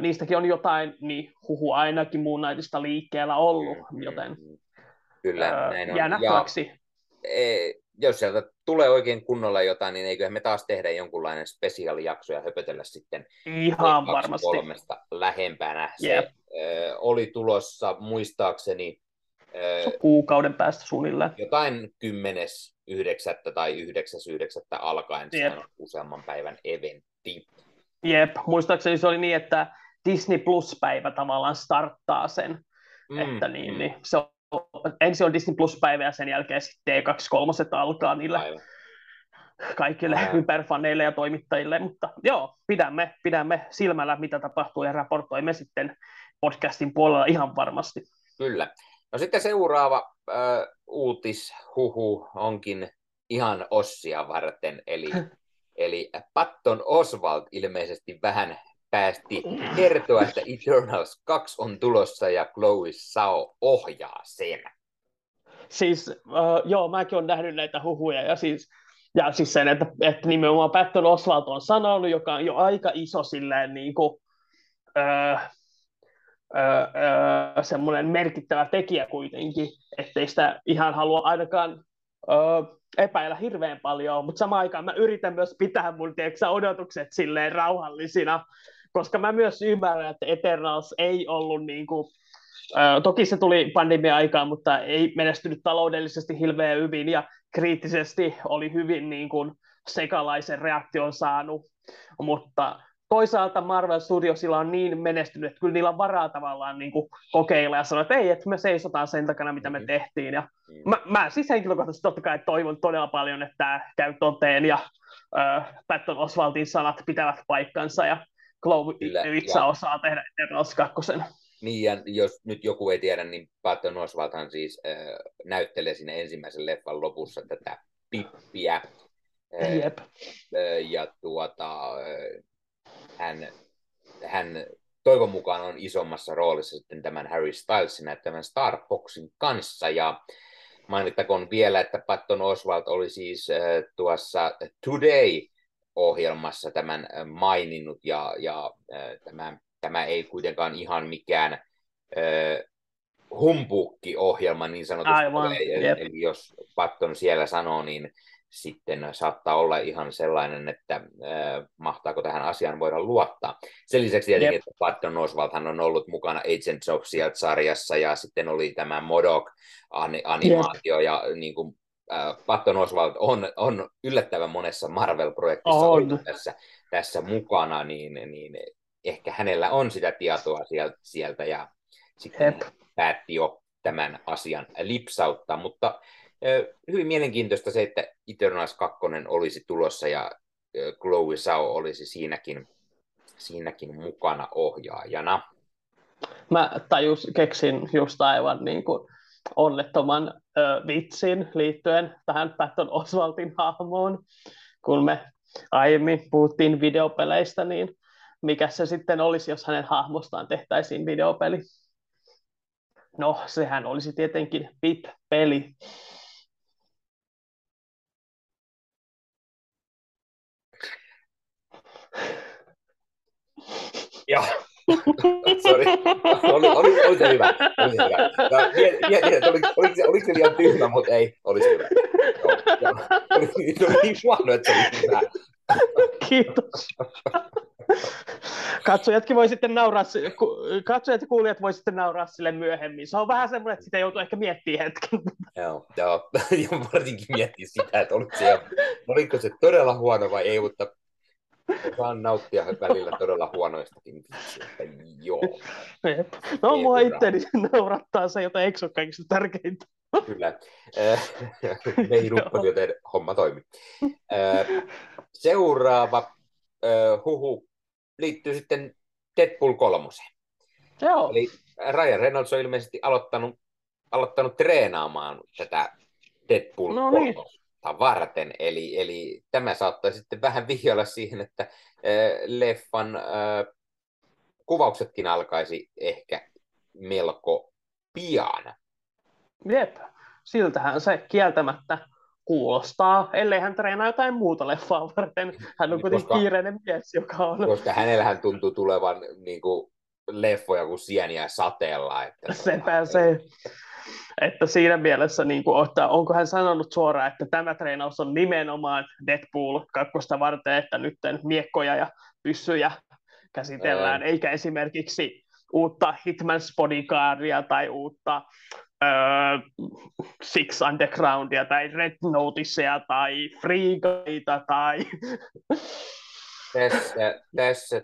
niistäkin on jotain, niin huhu ainakin Moon Knightista liikkeellä ollut, joten kyllä, näin on. Jää nähtäväksi. Jos sieltä tulee oikein kunnolla jotain, niin eiköhän me taas tehdä jonkunlainen spesiaalijakso ja höpötellä sitten ihan varmasti 3 lähempänä. Se oli tulossa muistaakseni kuukauden päästä suunnilleen. Jotain 10.9. tai 9.9. alkaen on useamman päivän eventti. Muistaakseni se oli niin, että Disney Plus-päivä tavallaan starttaa sen. Että se on, ensin on Disney Plus-päivä ja sen jälkeen sitten D23 alkaa niille kaikille hyperfaneille ja toimittajille. Mutta joo, pidämme silmällä, mitä tapahtuu, ja raportoimme sitten podcastin puolella ihan varmasti. Kyllä. No sitten seuraava uutishuhu onkin ihan Ossia varten, eli Patton Oswalt ilmeisesti vähän päästi kertoa, että Eternals 2 on tulossa ja Chloe Zhao ohjaa sen. Siis joo, mäkin olen nähnyt näitä huhuja, ja siis sen, että nimenomaan Patton Oswalt on sanonut, joka on jo aika iso silleen niin kuin semmoinen merkittävä tekijä kuitenkin, ettei sitä ihan halua ainakaan epäillä hirveän paljon, mutta samaan aikaan mä yritän myös pitää mun odotukset silleen rauhallisina, koska mä myös ymmärrän, että Eternals ei ollut niin kuin, toki se tuli pandemia-aikaan, mutta ei menestynyt taloudellisesti hilveän hyvin ja kriittisesti oli hyvin niin kuin sekalaisen reaktion saanut, mutta toisaalta Marvel Studiosilla on niin menestynyt, että kyllä niillä on varaa tavallaan niin kuin kokeilla ja sanoa, että ei, että me seisotaan sen takana, mitä me tehtiin. Ja mä siis henkilökohtaisesti totta kai toivon todella paljon, että tämä käy toteen ja Patton Oswaltin sanat pitävät paikkansa ja Chloe Zhao osaa tehdä Eternals 2. Niin, ja jos nyt joku ei tiedä, niin Patton Oswalthan siis näyttelee siinä ensimmäisen leffan lopussa tätä Pippiä. Jep. Ja hän toivon mukaan on isommassa roolissa sitten tämän Harry Stylesin näyttämän Star Foxin kanssa, ja mainittakoon vielä, että Patton Oswalt oli siis tuossa Today-ohjelmassa tämän maininnut, ja tämä ei kuitenkaan ihan mikään humpuukki-ohjelma niin sanotusti ole, eli jos Patton siellä sanoo, niin sitten saattaa olla ihan sellainen, että mahtaako tähän asiaan voida luottaa. Sen lisäksi tietenkin, että Patton Oswalthan on ollut mukana Agents of Shield-sarjassa ja sitten oli tämä MODOK-animaatio ja niin kuin, Patton Oswalt on yllättävän monessa Marvel-projektissa ollut tässä mukana, niin ehkä hänellä on sitä tietoa sieltä ja sitten päätti jo tämän asian lipsauttaa, mutta hyvin mielenkiintoista se, että Eternals 2 olisi tulossa ja Chloe Zhao olisi siinäkin mukana ohjaajana. Mä keksin just aivan niin kuin onnettoman vitsin liittyen tähän Patton Oswaltin hahmoon. Kun me aiemmin puhuttiin videopeleistä, niin mikä se sitten olisi, jos hänen hahmostaan tehtäisiin videopeli? No, sehän olisi tietenkin VIP-peli. Joo, sori. Oli se hyvä. Oliko se liian tyhmä, mutta ei, oli se hyvä. Oli niin huono, että se oli hyvä. Kiitos. Katsojat ja kuulijat voi sitten nauraa sille myöhemmin. Se on vähän semmoinen, että sitä joutuu ehkä miettimään hetken. Joo, ja varsinkin miettii sitä, että oliko se todella huono vai ei, mutta saan nauttia välillä todella huonoistakin. Joo. No mua itteni naurattaa se, jota eikö se ole kaikista tärkeintä. Kyllä. Me ei ruppani, joten homma toimi. Seuraava huhu liittyy sitten Deadpool 3:een. Joo. Eli Ryan Reynolds on ilmeisesti aloittanut treenaamaan tätä Deadpool 3:ta varten. Eli tämä saattaa sitten vähän vihjailla siihen, että leffan kuvauksetkin alkaisi ehkä melko pian. Jep, siltähän se kieltämättä kuulostaa, ellei hän treenaa jotain muuta leffaa varten. Hän on kuitenkin kiireinen mies, joka on... Koska hänellähän tuntuu tulevan niin kuin, leffoja kuin sieniä sateella. Että se. Että siinä mielessä, niin kuin, onko hän sanonut suoraan, että tämä treenaus on nimenomaan Deadpool 2 varten, että nyt miekkoja ja pyssyjä käsitellään, eikä esimerkiksi uutta Hitman's Bodyguardia tai uutta Six Undergroundia tai Red Noticea tai Free Guyta tai... Tässä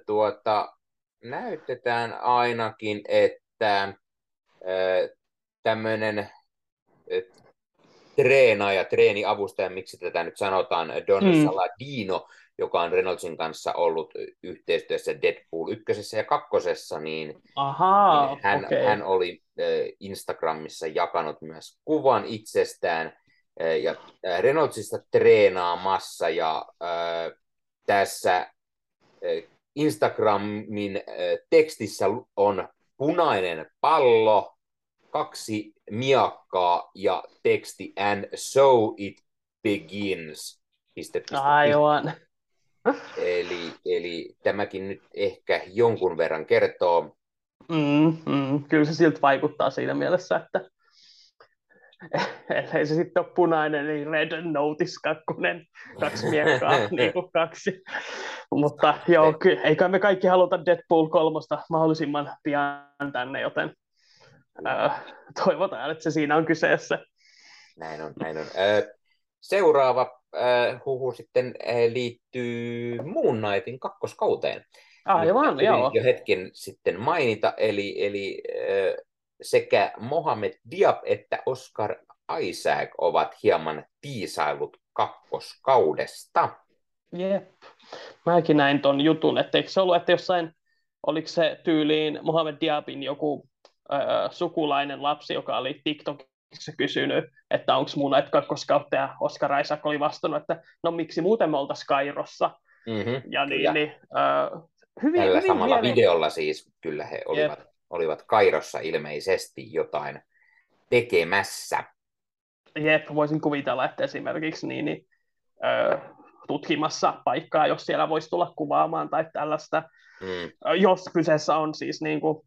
näytetään ainakin, että tämmöinen treenaaja, treeniavustaja, miksi tätä nyt sanotaan, Don Saladino, joka on Reynoldsin kanssa ollut yhteistyössä Deadpool 1 ja 2, niin hän oli Instagramissa jakanut myös kuvan itsestään ja Reynoldsista treenaamassa, ja tässä Instagramin tekstissä on punainen pallo, 2 miakkaa ja teksti "and so it begins". Aivan. Eli tämäkin nyt ehkä jonkun verran kertoo. Kyllä se siltä vaikuttaa siinä mielessä, että Ellei se sitten ole punainen, niin Red Notice 2 miekkaa, niin kuin 2. Mutta joo, eiköhän me kaikki haluta Deadpool 3 mahdollisimman pian tänne, joten toivotaan, että se siinä on kyseessä. Näin on. Seuraava huhu sitten liittyy Moon Knightin kakkoskauteen. Aivan, joo. Jo hetken sitten mainita, eli sekä Mohamed Diab että Oscar Isaac ovat hieman tiisailut kakkoskaudesta. Jep. Mäkin näin ton jutun, että eikö se ollut, että jossain, oliko se tyyliin Mohamed Diabin joku sukulainen lapsi, joka oli TikTokissa kysynyt, että onko mun näitä kakkoskautta, ja Oscar Isaac oli vastannut, että no miksi muuten me oltaisiin Kairossa. Mm-hmm, ja niin, hyvin, tällä hyvin samalla hieno videolla siis kyllä he olivat Kairossa ilmeisesti jotain tekemässä. Jep, voisin kuvitella, että esimerkiksi tutkimassa paikkaa, jos siellä voisi tulla kuvaamaan tai tällaista, jos kyseessä on siis niin kuin,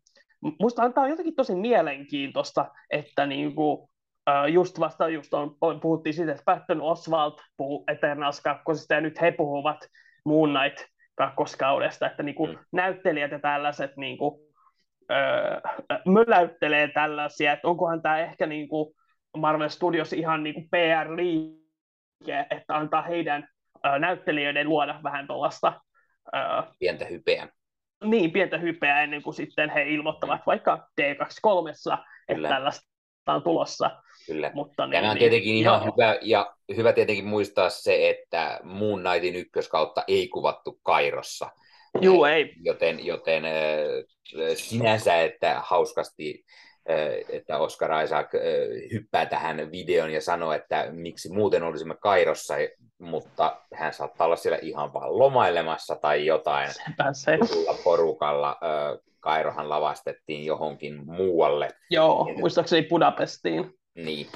musta antaa jotenkin tosi mielenkiintoista, että niin kuin, puhuttiin siitä, että Patton Oswalt puhuu Eternals 2, ja nyt he puhuvat Moon Knight kakkoskaudesta, että niin kuin näyttelijät ja tällaiset niin kuin möläyttelee tällaisia, että onkohan tämä ehkä niin kuin Marvel Studios ihan niin kuin PR-liike, että antaa heidän näyttelijöiden luoda vähän tuollaista pientä hypeä. Niin, pientä hypeä ennen kuin sitten he ilmoittavat vaikka D23, että tällaista on tulossa. Kyllä. Mutta niin, tämä on tietenkin niin, ihan hyvä, ja hyvä tietenkin muistaa se, että Moon Knightin ykköskautta ei kuvattu Kairossa. Juu, ei. Joten sinänsä, että hauskasti, että Oscar Isaac hyppää tähän videon ja sanoo, että miksi muuten olisimme Kairossa, mutta hän saattaa olla siellä ihan vaan lomailemassa tai jotain. Se. Porukalla Kairohan lavastettiin johonkin muualle. Joo, muistaakseni Budapestiin. Niin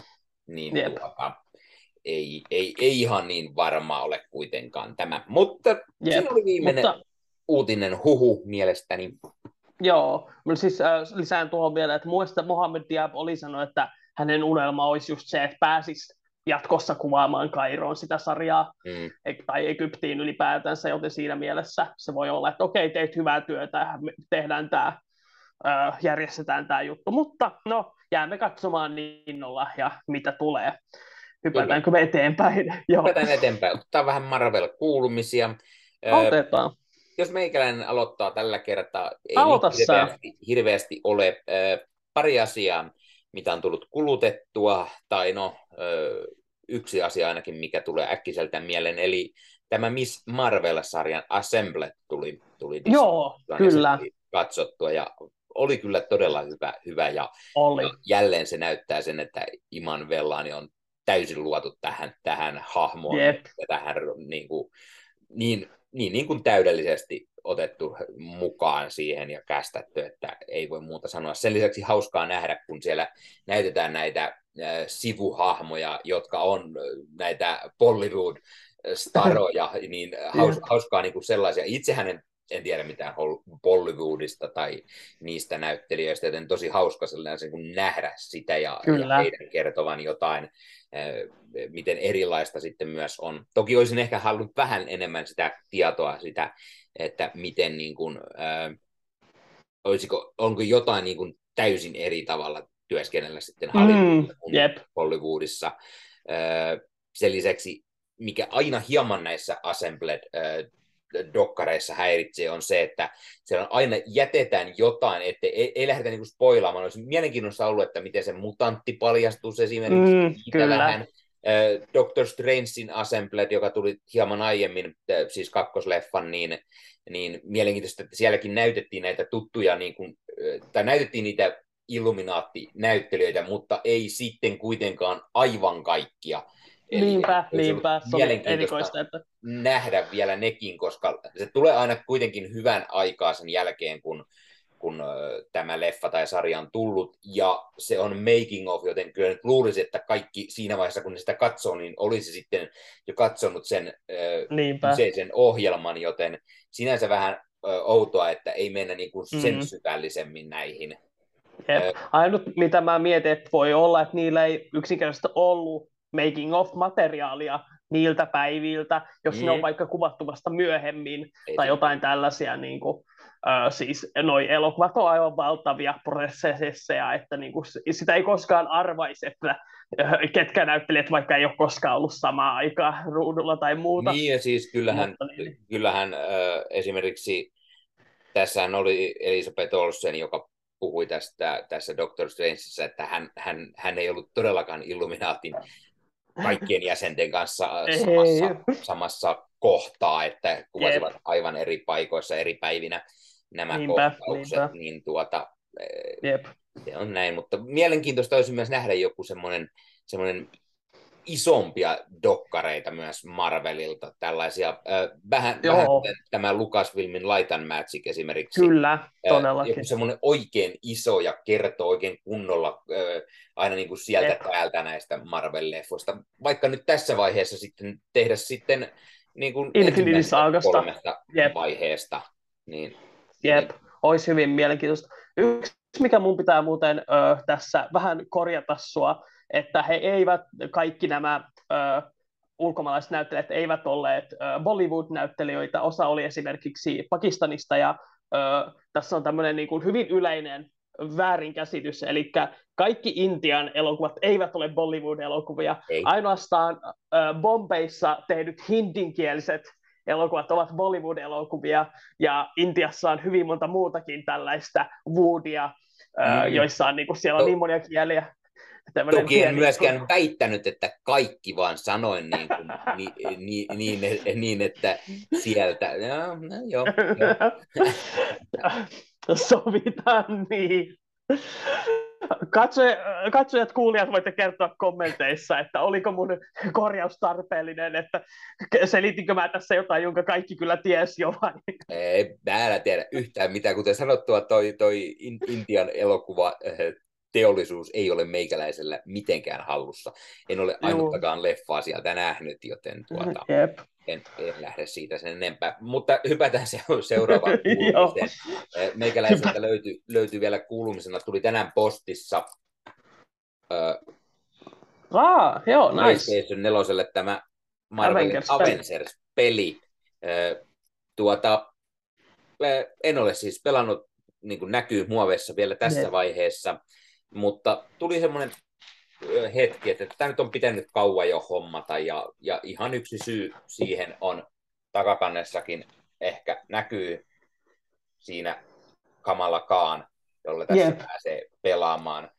ei ihan niin varma ole kuitenkaan tämä, mutta se oli viimeinen uutinen huhu mielestäni. Joo, siis lisään tuohon vielä, että muista Mohamed Diab oli sanonut, että hänen unelma olisi just se, että pääsisi jatkossa kuvaamaan Kairoon sitä sarjaa, tai Egyptiin ylipäätänsä, joten siinä mielessä se voi olla, että okei, teit hyvää työtä, tehdään tämä, järjestetään tämä juttu, mutta no, jäämme katsomaan innolla ja mitä tulee. Hypätäänkö me eteenpäin? Hypätään eteenpäin, ottaa vähän Marvel-kuulumisia. Otetaan. Jos meikäläinen aloittaa tällä kertaa, ei hirveästi ole pari asiaa, mitä on tullut kulutettua, tai no yksi asia ainakin, mikä tulee äkkiseltä mieleen, eli tämä Miss Marvel-sarjan Assemble tuli Joo, kyllä. Katsottua, ja oli kyllä todella hyvä ja jälleen se näyttää sen, että Iman Vellani on täysin luotu tähän hahmoon, ja tähän niin kuin täydellisesti otettu mukaan siihen ja kästätty, että ei voi muuta sanoa. Sen lisäksi hauskaa nähdä, kun siellä näytetään näitä sivuhahmoja, jotka on näitä Bollywood-staroja, niin hauskaa niin kuin sellaisia. Itsehän en tiedä mitään Bollywoodista tai niistä näyttelijöistä, joten tosi hauska sellainen kun nähdä sitä ja heidän kertovan jotain, miten erilaista sitten myös on. Toki olisin ehkä halunnut vähän enemmän sitä tietoa, sitä, että miten niin kuin, onko jotain niin kuin täysin eri tavalla työskennellä sitten Hollywoodissa kuin Bollywoodissa. Sen lisäksi, mikä aina hieman näissä Assembled dokkareissa häiritsee, on se, että siellä on aina jätetään jotain, että ei lähdetä niinku spoilaamaan. Olisi mielenkiinnosta ollut, että miten se mutantti paljastuisi esimerkiksi. Vähän Doctor Strangein Assembled, joka tuli hieman aiemmin, siis kakkosleffan, niin mielenkiintoista, että sielläkin näytettiin näitä tuttuja, niin kuin, tai näytettiin niitä Illuminaatti-näyttelijöitä, mutta ei sitten kuitenkaan aivan kaikkia. Eli niinpä, se on erikoista, että nähdä vielä nekin, koska se tulee aina kuitenkin hyvän aikaa sen jälkeen, kun tämä leffa tai sarja on tullut, ja se on making of, joten kyllä nyt luulisi, että kaikki siinä vaiheessa, kun ne sitä katsoo, niin olisi sitten jo katsonut sen kyseisen ohjelman, joten sinänsä vähän outoa, että ei mennä niin kuin sen syvällisemmin näihin. Jep. Ainut mitä mä mietin, että voi olla, että niillä ei yksinkertaisesti ollut making of materiaalia niiltä päiviltä, jos ne on vaikka kuvattu vasta myöhemmin ei, tai jotain tällaisia, niin kuin, siis noi elokuvat on aivan valtavia prosesseja, että niin kuin, sitä ei koskaan arvaisi, että ketkä näyttelijät vaikka ei ole koskaan ollut samaa aikaa ruudulla tai muuta. Niin ja siis kyllähän esimerkiksi tässähän oli Elisabeth Olsen, joka puhui tästä tässä Doctor Strangessa, että hän ei ollut todellakaan Illuminaatin kaikkien jäsenten kanssa samassa kohtaa, että kuvasivat aivan eri paikoissa eri päivinä nämä kohtaukset. Niin se on näin, mutta mielenkiintoista olisi myös nähdä joku semmoinen isompia dokkareita myös Marvelilta, tällaisia vähän tämän Lucasfilmin laitanmätsik esimerkiksi. Kyllä, todellakin. Joku semmoinen oikein iso ja kertoo oikein kunnolla aina niin kuin sieltä täältä näistä Marvel-leffoista. Vaikka nyt tässä vaiheessa sitten tehdä sitten niin kuin ensimmäistä kolmesta vaiheesta. Niin. Olisi hyvin mielenkiintoista. Yksi, mikä mun pitää muuten tässä vähän korjata sua, että he eivät, kaikki nämä ulkomaalaiset näyttelijät eivät olleet Bollywood-näyttelijöitä. Osa oli esimerkiksi Pakistanista, ja tässä on tämmöinen niin kuin hyvin yleinen väärinkäsitys, eli kaikki Intian elokuvat eivät ole Bollywood-elokuvia. Ei. Ainoastaan Bombayssa tehdyt hindinkieliset elokuvat ovat Bollywood-elokuvia, ja Intiassa on hyvin monta muutakin tällaista Woodia, joissa on, niin kuin, siellä on niin monia kieliä. Toki en myöskään väittänyt, että kaikki, vaan sanoin niin, että sieltä. Joo. Sovitaan niin. Katsojat, kuulijat, voitte kertoa kommenteissa, että oliko mun korjaus tarpeellinen, että selitinkö mä tässä jotain, jonka kaikki kyllä tiesi jo vai? Ei, mä en tiedä yhtään mitään. Kuten sanottua, toi Intian elokuva teollisuus ei ole meikäläisellä mitenkään hallussa. En ole ainuttakaan leffaa sieltä nähnyt, joten en lähde siitä sen enempää. Mutta hypätään seuraavaan kuulumiseen. Meikäläiseltä löytyy vielä kuulumisena. Tuli tänään postissa PlayStation 4:lle tämä Marvelin Avengers-peli. En ole siis pelannut, niin kuin näkyy muoveissa vielä tässä vaiheessa. Mutta tuli semmoinen hetki, että tämä nyt on pitänyt kauan jo hommata, ja ihan yksi syy siihen on takakannessakin ehkä näkyy siinä Kamala Khan, jolla tässä pääsee pelaamaan.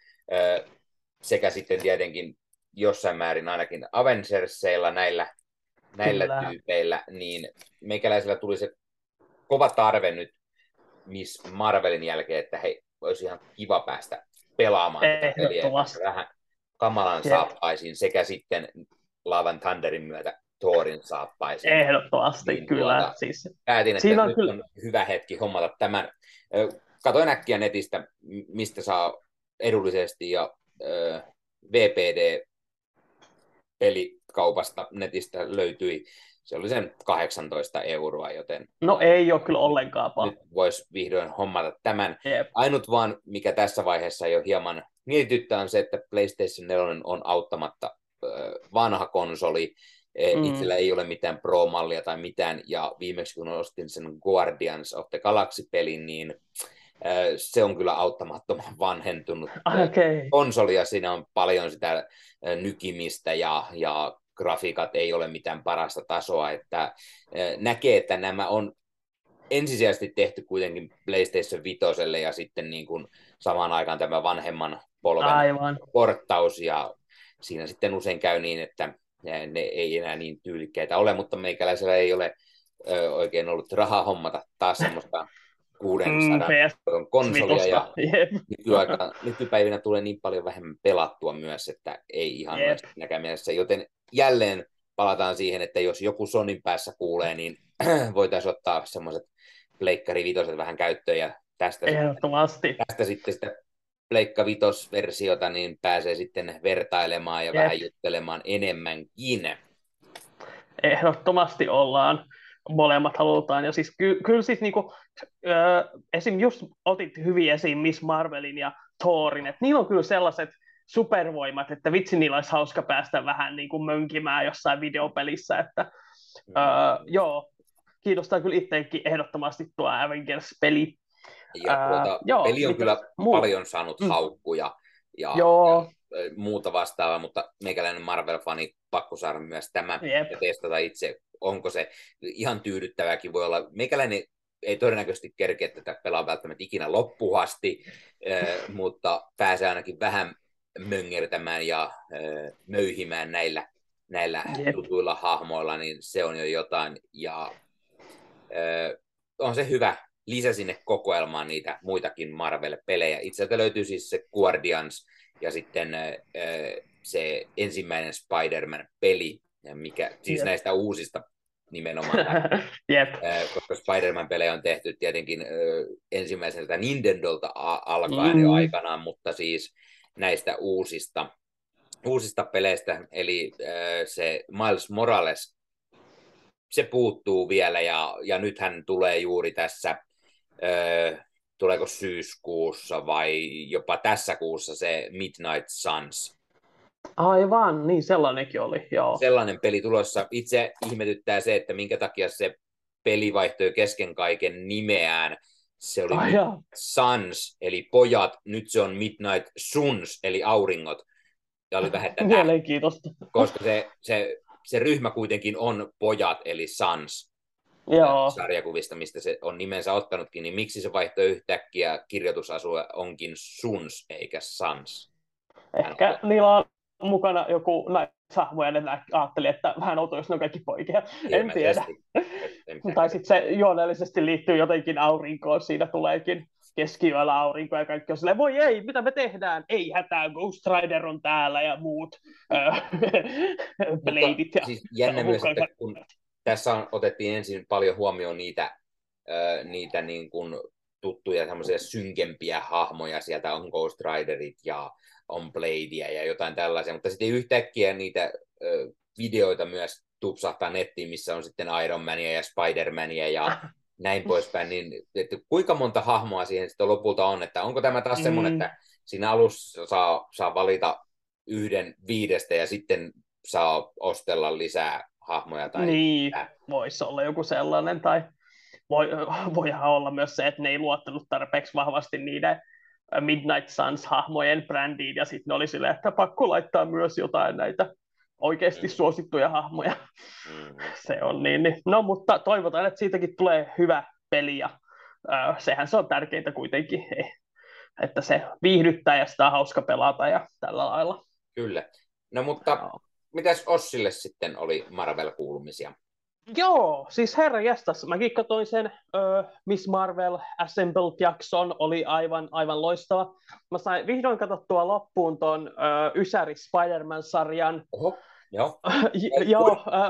Sekä sitten tietenkin jossain määrin ainakin Avengersseilla näillä tyypeillä, niin meikäläisellä tuli se kova tarve nyt Miss Marvelin jälkeen, että hei, olisi ihan kiva päästä pelaamaan. Ehdottomasti. Vähän Kamalan saappaisiin sekä sitten Love and Thunderin myötä Thorin saappaisiin. Ehdottomasti, niin kyllä. Siis päätin, että on nyt kyllä on hyvä hetki hommata tämän. Katoin äkkiä netistä, mistä saa edullisesti, ja VPD-pelikaupasta netistä löytyi. Se oli sen 18 euroa, joten no ei ole kyllä ollenkaan paljon. Nyt voisi vihdoin hommata tämän. Ainut vaan, mikä tässä vaiheessa jo hieman mietityttää, on se, että PlayStation 4 on auttamatta vanha konsoli. Itsellä ei ole mitään Pro-mallia tai mitään, ja viimeksi kun ostin sen Guardians of the Galaxy-pelin, niin se on kyllä auttamattoman vanhentunut konsoli, ja siinä on paljon sitä nykimistä, ja grafiikat ei ole mitään parasta tasoa, että näkee, että nämä on ensisijaisesti tehty kuitenkin PlayStation 5:lle, ja sitten niin kuin samaan aikaan tämä vanhemman polven porttaus, ja siinä sitten usein käy niin, että ne ei enää niin tyylikkäitä ole, mutta meikäläisellä ei ole oikein ollut rahaa hommata taas semmoista 600 konsolia, ja nykypäivinä tulee niin paljon vähemmän pelattua myös, että ei ihan näkään mielessä, joten jälleen palataan siihen, että jos joku Sonyn päässä kuulee, niin voitaisiin ottaa semmoiset pleikkari-vitoset vähän käyttöön, ja tästä sitten sitä pleikka-vitos-versiota niin pääsee sitten vertailemaan ja vähän juttelemaan enemmänkin. Ehdottomasti ollaan. Molemmat halutaan. Ja siis kyllä siis niinku, esim. Just otit hyvin esiin Miss Marvelin, ja Thorin. Et niillä on kyllä sellaiset supervoimat, että vitsi, niillä olisi hauska päästä vähän niin kuin mönkimään jossain videopelissä. Että, joo, kiinnostaa kyllä itsekin ehdottomasti tuo Avengers-peli. Peli on kyllä paljon saanut haukkuja ja muuta vastaavaa, mutta meikäläinen Marvel-fani pakko saada myös tämä ja testata itse, onko se ihan tyydyttävääkin voi olla. Meikäläinen ei todennäköisesti kerkeä tätä pelaa välttämättä ikinä loppuun asti, mutta pääsee ainakin vähän möngertämään ja möyhimään näillä tutuilla hahmoilla, niin se on jo jotain. Ja on se hyvä lisä sinne kokoelmaan niitä muitakin Marvel-pelejä. Itseltä löytyy siis se Guardians ja sitten se ensimmäinen Spider-Man-peli, mikä siis näistä uusista nimenomaan, koska Spider-Man-pelejä on tehty tietenkin ensimmäiseltä Nintendolta alkaen jo aikanaan, mutta siis näistä uusista peleistä, eli se Miles Morales, se puuttuu vielä, ja nythän tulee juuri tässä, tuleeko syyskuussa vai jopa tässä kuussa se Midnight Suns. Aivan, niin sellainenkin oli, joo. Sellainen peli tulossa. Itse ihmetyttää se, että minkä takia se peli vaihtoi kesken kaiken nimeään. Se oli Suns, eli pojat. Nyt se on Midnight Suns, eli auringot. Ja oli vähän tätä, koska se ryhmä kuitenkin on pojat, eli Suns, sarjakuvista, mistä se on nimensä ottanutkin, niin miksi se vaihtoi yhtäkkiä kirjoitusasue onkin Suns, eikä Suns? Ehkä niillä on mukana joku naisahmo, ja ne ajatteli, että vähän outo, jos ne on kaikki poikia. En tiedä. Tai sitten se juonellisesti liittyy jotenkin aurinkoon, siinä tuleekin keskiyöllä aurinko ja kaikki on silleen, voi ei, mitä me tehdään? Ei hätää, Ghost Rider on täällä ja muut bleidit. Ja siis jännä myös, että kun tässä otettiin ensin paljon huomioon niitä niin kuin tuttuja semmoisia synkempiä hahmoja, sieltä on Ghost Riderit ja on Bladeia ja jotain tällaisia, mutta sitten yhtäkkiä niitä videoita myös tupsahtaa nettiin, missä on sitten Iron Mania ja Spider-Mania ja näin poispäin, niin että kuinka monta hahmoa siihen sitten lopulta on, että onko tämä taas semmoinen, että siinä alussa saa valita yhden viidestä ja sitten saa ostella lisää hahmoja. Tai niin, voisi olla joku sellainen, tai voihan olla myös se, että ne ei luottanut tarpeeksi vahvasti niiden Midnight Suns-hahmojen brändiin, ja sitten ne oli silleen, että pakko laittaa myös jotain näitä oikeasti suosittuja hahmoja. Se on niin. No, mutta toivotaan, että siitäkin tulee hyvä peli, ja sehän se on tärkeintä kuitenkin, että se viihdyttää ja sitä on hauska pelata ja tällä lailla. Kyllä. No, mutta mitäs Ossille sitten oli Marvel-kuulumisia? Joo, siis herranjestas. Mäkin katsoin sen Miss Marvel Assembled-jakson, oli aivan loistava. Mä sain vihdoin katsottua loppuun ton Ysäri Spider-Man-sarjan. Oho, joo.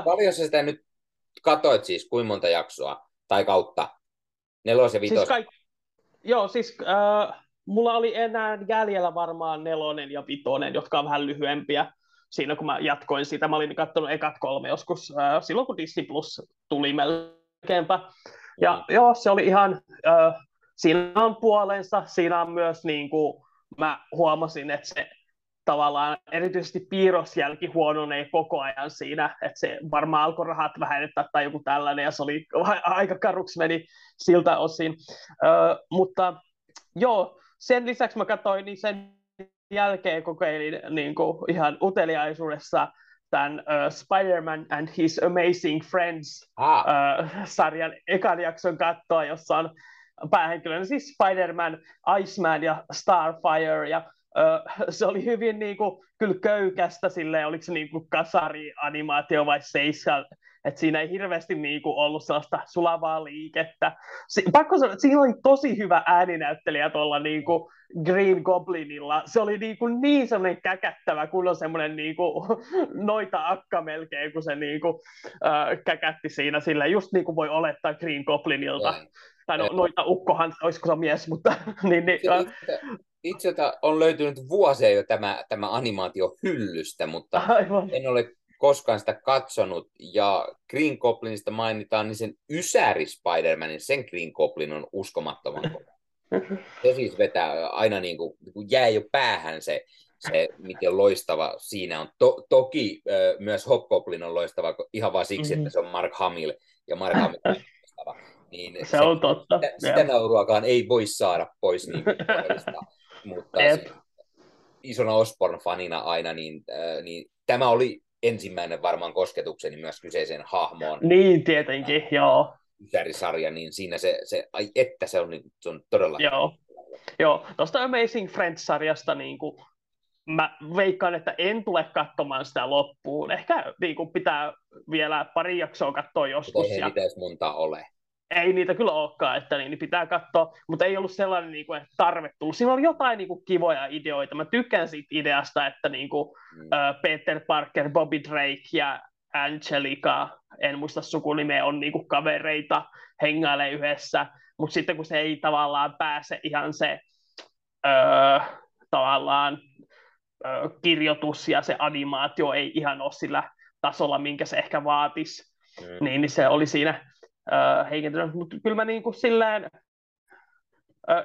Paljon sä sitä nyt katoit siis, kuinka monta jaksoa tai kautta? 4 ja 5? Siis joo, siis mulla oli enää jäljellä varmaan 4. ja 5, jotka on vähän lyhyempiä. Siinä kun mä jatkoin sitä, mä olin katsonut ekat 3 joskus, silloin kun Disney Plus tuli melkeinpä. Ja joo, se oli ihan, siinä on puolensa, siinä on myös niin kuin mä huomasin, että se tavallaan erityisesti piirrosjälki huononee koko ajan siinä, että se varmaan alkoi rahat vähentää tai joku tällainen, ja se oli aika karuksi meni siltä osin. Mutta joo, sen lisäksi mä katsoin niin sen jälkeen kokeilin niin kuin ihan uteliaisuudessa tämän Spider-Man and His Amazing Friends sarjan ekan jakson kattoa, jossa on päähenkilönä siis Spider-Man, Iceman ja Starfire, ja se oli hyvin niin kuin, kyllä köykästä silleen, oliko se niin kuin kasarianimaatio vai seiska, että siinä ei hirveästi niin kuin ollut sellaista sulavaa liikettä. Pakko sanoa, että siinä oli tosi hyvä ääninäyttelijä tuolla niin kuin Green Goblinilla. Se oli niin sellainen käkättävä, kun on semmoinen niin kuin noita akka melkein, kun se niin kuin, käkätti siinä sillä, just niin kuin voi olettaa Green Goblinilta. Tai noita ukkohan, olisiko se mies, mutta niin. Itseltä on löytynyt vuosia jo tämä animaatio hyllystä, mutta en ole koskaan sitä katsonut, ja Green Goblinista mainitaan, niin sen ysäri Spider-Manin, sen Green Goblin on uskomattoman kova. Tosis vetää aina niin kuin, jää jo päähän se miten loistava siinä on. Toki myös Hobgoblin on loistava ihan vaan siksi, että se on Mark Hamill ja Mark Hamill on loistava. Niin se on totta. Sitä nauruakaan ei voi saada pois niin kuin mutta isona Osborn-fanina aina, niin tämä oli ensimmäinen varmaan kosketukseni myös kyseiseen hahmoon. Niin, tietenkin, joo. Ysärisarja, niin siinä se on todella... Joo. Tuosta Amazing Friends-sarjasta niin kuin, mä veikkaan, että en tule katsomaan sitä loppuun. Ehkä niin kuin, pitää vielä pari jaksoa katsoa joskus. Eihän niitä edes montaa ole. Ei niitä kyllä olekaan, että niin pitää katsoa, mutta ei ollut sellainen niin kuin, tarve tullut. Siinä oli jotain niin kuin, kivoja ideoita. Mä tykkään siitä ideasta, että niin kuin, Peter Parker, Bobby Drake ja Angelica, en muista sukunimeä, on niin kuin, kavereita, hengailee yhdessä, mutta sitten kun se ei tavallaan pääse ihan se kirjoitus ja se animaatio ei ihan ole sillä tasolla, minkä se ehkä vaatisi, niin se oli siinä... heikentynyt, mutta kyllä mä niin kuin sillään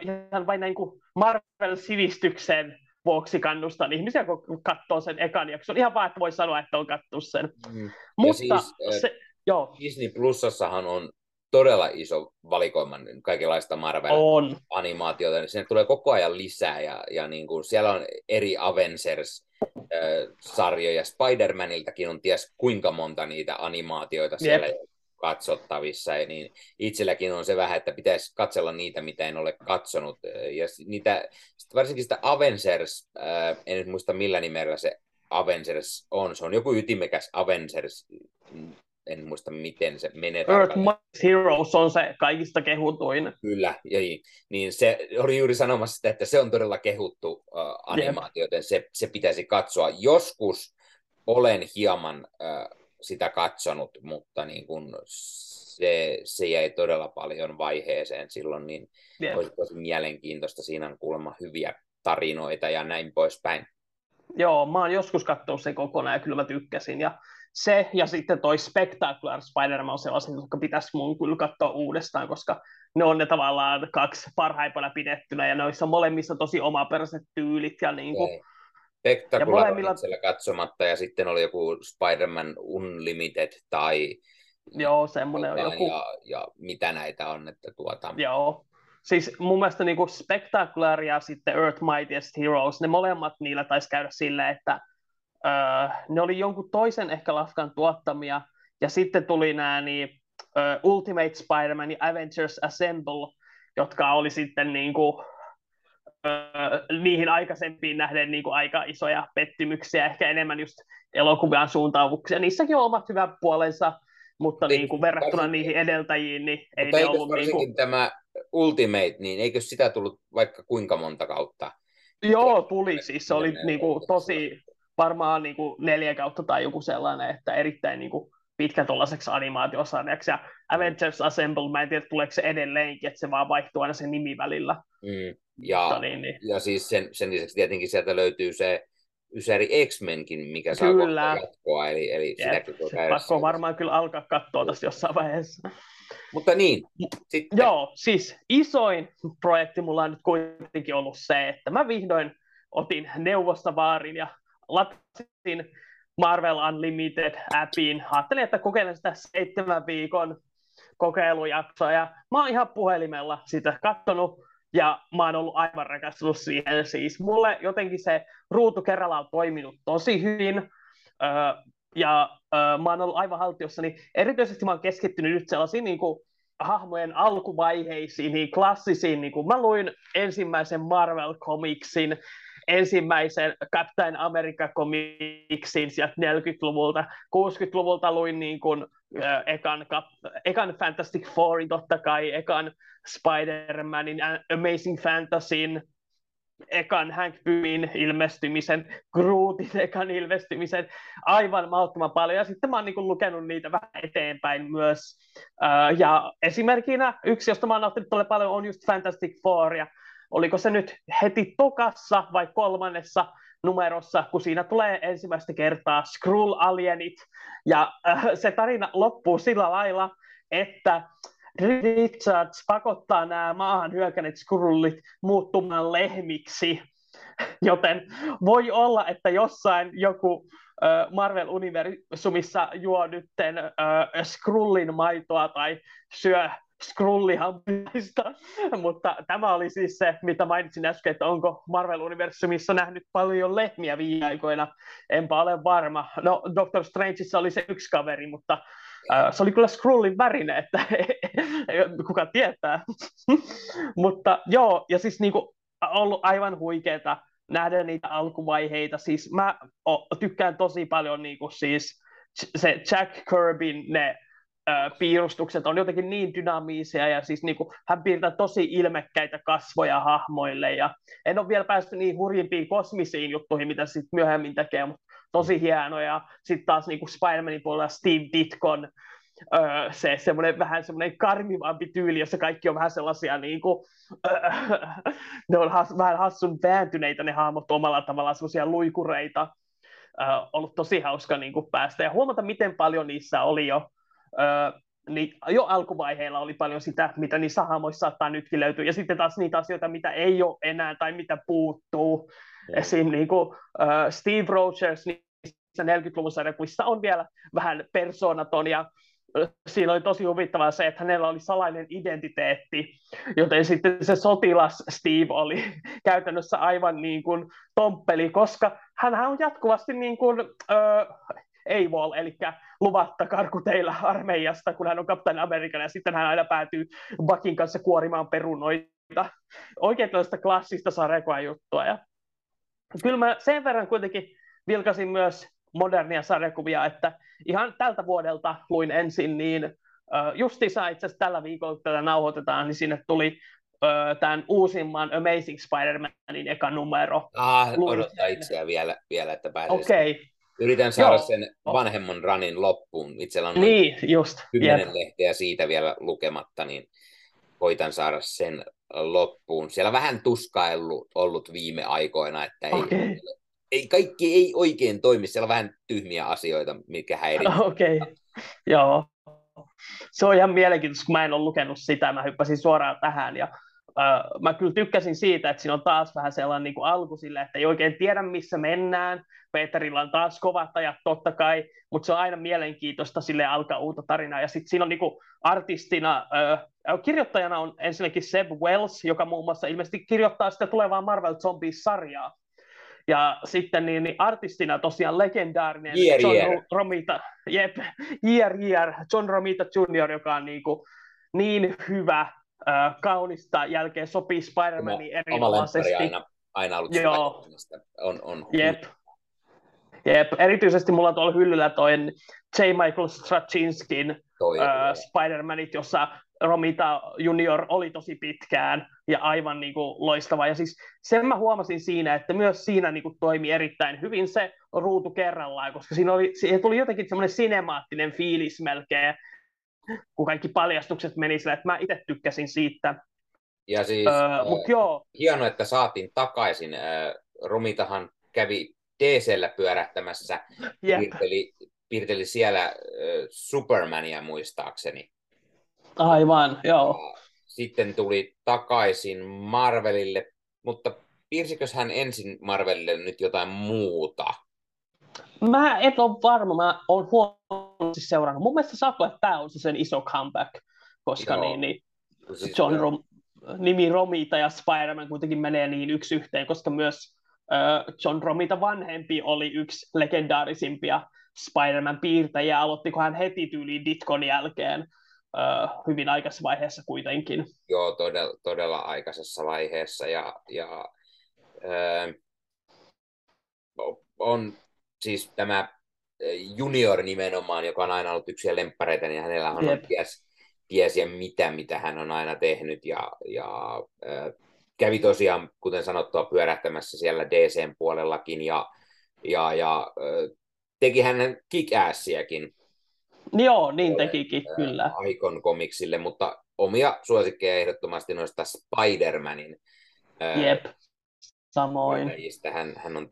ihan vain niin kuin Marvel-sivistyksen vuoksi kannustan ihmisiä, kun katsoo sen ekan jakson. Ihan vaan, että voi sanoa, että on kattonut sen. Mutta siis, joo. Disney Plusassahan on todella iso valikoima kaikenlaista Marvel-animaatiota. Niin sinne tulee koko ajan lisää ja niin kuin siellä on eri Avengers-sarjoja. Spider-Maniltäkin on ties kuinka monta niitä animaatioita siellä katsottavissa, ja niin itselläkin on se vähän, että pitäisi katsella niitä, mitä en ole katsonut, ja niitä, varsinkin sitä Avengers, en nyt muista millä nimellä se Avengers on, se on joku ytimekäs Avengers, en muista miten se menee. Earth Mightiest Heroes on se kaikista kehutuin. Kyllä, niin se oli juuri sanomassa sitä, että se on todella kehuttu animaatio, joten se pitäisi katsoa. Joskus olen hieman... sitä katsonut, mutta niin kun se jäi todella paljon vaiheeseen silloin, niin olisi tosi mielenkiintoista. Siinä on kuulemma hyviä tarinoita ja näin poispäin. Joo, mä oon joskus katsonut sen kokonaan ja kyllä mä tykkäsin. Ja sitten toi Spectacular Spider-Man on sellaisia, jotka pitäisi mun kyllä katsoa uudestaan, koska ne on ne tavallaan kaksi parhaimpana pidettynä ja noissa molemmissa tosi omaperäiset tyylit ja niinku... Spectacular molemmilla... siellä katsomatta, ja sitten oli joku Spider-Man Unlimited tai... Joo, semmoinen on joku... Ja mitä näitä on, että Joo, siis mun mielestä niin kuin Spectacular ja sitten Earth Mightiest Heroes, ne molemmat niillä taisi käydä sillä, että ne oli jonkun toisen ehkä lafkan tuottamia, ja sitten tuli nämä Ultimate Spider-Man ja Avengers Assemble, jotka oli sitten niin kuin... niihin aikaisempiin nähden niin kuin aika isoja pettymyksiä, ehkä enemmän just elokuvan suuntaavuksia. Niissäkin on omat hyvät puolensa, mutta niin kuin verrattuna niihin edeltäjiin, niin ei ne ollut... Mutta varsinkin niin kuin... tämä Ultimate, niin eikö sitä tullut vaikka kuinka monta kautta? Joo, tuli siis. Se oli niin kuin tosi varmaan niin kuin 4 kautta tai joku sellainen, että erittäin niin kuin pitkä tuollaiseksi animaatiosarjaksi. Ja Avengers Assemble, mä en tiedä, tuleeko se edelleenkin, että se vaan vaihtuu aina sen nimi välillä. Ja siis sen lisäksi tietenkin sieltä löytyy se ysäri X-Menkin, mikä saa jatkoa, eli sitäkin voi käydä. Pakko varmaan kyllä alkaa katsoa tässä jossain vaiheessa. Mutta niin, sitten. Joo, siis isoin projekti mulla on nyt kuitenkin ollut se, että mä vihdoin otin neuvostovaarin ja latasin Marvel Unlimited-appiin. Ajattelin, että kokeilen sitä 7 viikon kokeilujaksoa, ja mä oon ihan puhelimella sitä katsonut, ja mä oon ollut aivan rakastunut siihen. Siis mulle jotenkin se ruutu kerralla on toiminut tosi hyvin, ja mä oon ollut aivan haltiossani. Erityisesti mä oon keskittynyt nyt sellaisiin niin kuin hahmojen alkuvaiheisiin, niin klassisiin. Niin kuin mä luin ensimmäisen Marvel-komiksin, ensimmäisen Captain America-komiksin sieltä 40-luvulta. 60-luvulta luin niin kuin ekan Fantastic Fourin totta kai, ekan Spider-Manin, Amazing Fantasyn, ekan Hank Pymin ilmestymisen, Grootin ekan ilmestymisen, aivan mahdottoman paljon. Ja sitten mä oon niin kuin lukenut niitä vähän eteenpäin myös. Ja esimerkkinä yksi, josta mä oon nauttinut paljon, on just Fantastic Four. Ja oliko se nyt heti tokassa vai 3. numerossa, kun siinä tulee ensimmäistä kertaa Skrull-alienit, ja se tarina loppuu sillä lailla, että Richards pakottaa nämä maahan hyökänneet skrullit muuttumaan lehmiksi, joten voi olla, että jossain joku Marvel-universumissa juo nytten skrullin maitoa tai syö skrullihampaista, mutta tämä oli siis se, mitä mainitsin äsken, että onko Marvel-universumissa nähnyt paljon lehmiä viime aikoina, enpä ole varma. No, Doctor Strangeissa oli se yksi kaveri, mutta se oli kyllä skrullin värinen, että kuka tietää. Mutta joo, ja siis niinku ollut aivan huikeeta nähdä niitä alkuvaiheita. Siis mä tykkään tosi paljon niinku siis se Jack Kirbyn ne piirustukset on jotenkin niin dynaamisia ja siis niin kuin, hän piirtää tosi ilmekkäitä kasvoja hahmoille ja en ole vielä päästy niin hurjimpiin kosmisiin juttuihin, mitä sitten myöhemmin tekee, mutta tosi hienoja. Sitten taas niin kuin Spider-Manin puolella Steve Ditkon se semmoinen vähän semmoinen karmivampi tyyli, jossa kaikki on vähän sellaisia niin kuin, ne on vähän hassun vääntyneitä ne hahmot omalla tavallaan, semmoisia luikureita. Ollut tosi hauska niin kuin päästä ja huomata, miten paljon niissä oli jo niin jo alkuvaiheilla oli paljon sitä, mitä niissä hahmoissa saattaa nytkin löytyä, ja sitten taas niitä asioita, mitä ei ole enää tai mitä puuttuu. Esim. Niin kuin, Steve Rogers niissä 40-luvun sarjakuissa on vielä vähän persoonaton, ja siinä oli tosi huvittavaa se, että hänellä oli salainen identiteetti, joten sitten se sotilas Steve oli käytännössä aivan niin kuin tomppeli, koska hänhän on jatkuvasti niin kuin AWOL, eli luvatta karkuteilla armeijasta, kun hän on Captain American, ja sitten hän aina päätyy Buckin kanssa kuorimaan perunoita. Oikein tällaista klassista sarjakuvan juttua. Ja kyllä mä sen verran kuitenkin vilkasin myös modernia sarjakuvia, että ihan tältä vuodelta luin ensin, niin justiinsa itse asiassa tällä viikolla, kun tätä nauhoitetaan, niin sinne tuli tämän uusimman Amazing Spider-Manin eka numero. Odottaa itseä vielä, että pääsee. Okei. Yritän saada sen vanhemman ranin loppuun. Itsellä on just 10 lehteä siitä vielä lukematta, niin koitan saada sen loppuun. Siellä vähän tuskaillut ollut viime aikoina, että kaikki ei oikein toimi. Siellä on vähän tyhmiä asioita, mitkä häiritsee. Joo. Se on ihan mielenkiintoista, kun mä en ole lukenut sitä. Mä hyppäsin suoraan tähän ja mä kyllä tykkäsin siitä, että siinä on taas vähän sellainen niin kuin alku sille, että ei oikein tiedä, missä mennään. Peterillä on taas kovat ajat, totta kai, mutta se on aina mielenkiintoista sille alkaa uutta tarinaa. Ja sitten siinä on niin kuin artistina, kirjoittajana on ensinnäkin Seb Wells, joka muun muassa ilmeisesti kirjoittaa sitä tulevaa Marvel Zombies-sarjaa. Ja sitten niin artistina tosiaan legendaarinen John Romita, John Romita Jr., joka on niin hyvä, kaunista jälkeen sopii Spider-Manin erinomaisesti. Oma aina ollut on. Jep. Erityisesti mulla on tuolla hyllyllä toi J. Michael Straczynskyn Spider-Manit, jossa Romita Junior oli tosi pitkään ja aivan niinku loistava. Ja siis sen mä huomasin siinä, että myös siinä niinku toimi erittäin hyvin se ruutu kerrallaan, koska siinä tuli jotenkin semmoinen sinemaattinen fiilis melkein, kun kaikki paljastukset meni sillä, että mä itse tykkäsin siitä. Ja siis hienoa, että saatiin takaisin. Romitahan kävi DC:llä pyörähtämässä, piirteli siellä Supermania muistaakseni. Aivan, joo. Sitten tuli takaisin Marvelille, mutta piirsikös hän ensin Marvelille nyt jotain muuta? Mä en ole varma, mä oon huonosti seurannut. Mun mielestä saatko, että tää on se sen iso comeback, koska John nimi Romita ja Spider-Man kuitenkin menee niin yksi yhteen, koska myös John Romita vanhempi oli yksi legendaarisimpia Spider-Man-piirtäjiä. Aloittiko hän heti tyyliin Ditkon jälkeen hyvin aikaisessa vaiheessa kuitenkin? Joo, todella aikaisessa vaiheessa. Ja on siis tämä Junior nimenomaan, joka on aina ollut yksi lemppareita, niin hänellä on ties ja mitä hän on aina tehnyt. Ja kävi tosiaan, kuten sanottua, pyörähtämässä siellä DC:n puolellakin ja teki hänen Kick-Assiäkin. Joo, niin tekikin, kyllä. Icon komiksille, mutta omia suosikkeja ehdottomasti noista Spider-Manin. Jep. Samoin. Hän on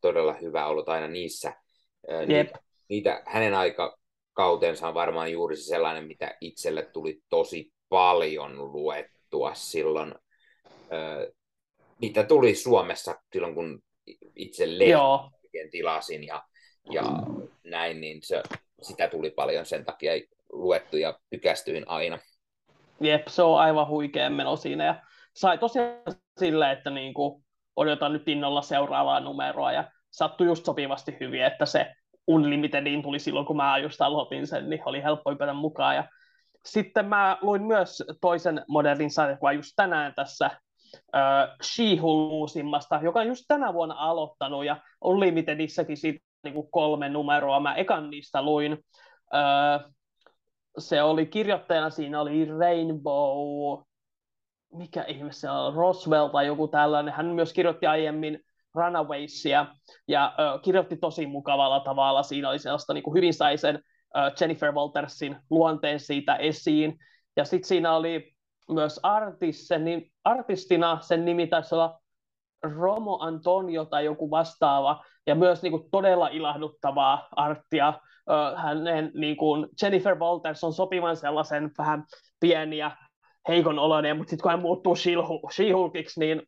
todella hyvä ollut aina niissä. Niitä hänen aikakautensa on varmaan juuri sellainen, mitä itselle tuli tosi paljon luettua silloin. Niitä tuli Suomessa silloin, kun itse lehden tilasin ja näin, niin sitä tuli paljon sen takia luettu ja tykästyin aina. Jep, se on aivan huikea meno siinä. Ja sai tosiaan silleen, että niinku, odotan nyt innolla seuraavaa numeroa ja sattui just sopivasti hyvin, että se Unlimitediin tuli silloin, kun mä just aloitin sen, niin oli helppo hypätä mukaan. Ja sitten mä luin myös toisen modernin sarjakuvan just tänään tässä She-Hulk uusimmasta, joka on just tänä vuonna aloittanut, ja Unlimitedissäkin siitä niin kuin 3 numeroa. Mä ekan niistä luin. Se oli kirjoittajana, siinä oli Rainbow, mikä ihme se on, Roswell tai joku tällainen. Hän myös kirjoitti aiemmin Runawaysia, ja kirjoitti tosi mukavalla tavalla. Siinä oli sellaista, niin kuin hyvin sai sen Jennifer Waltersin luonteen siitä esiin. Ja sitten siinä oli myös artistina, sen nimi taisi olla Romo Antonio tai joku vastaava, ja myös niin kuin todella ilahduttavaa arttia. Hänen niin kuin Jennifer Walters on sopivan sellaisen vähän pieniä, heikon oloinen, mutta sitten kun hän muuttuu She-Hulkiksi, niin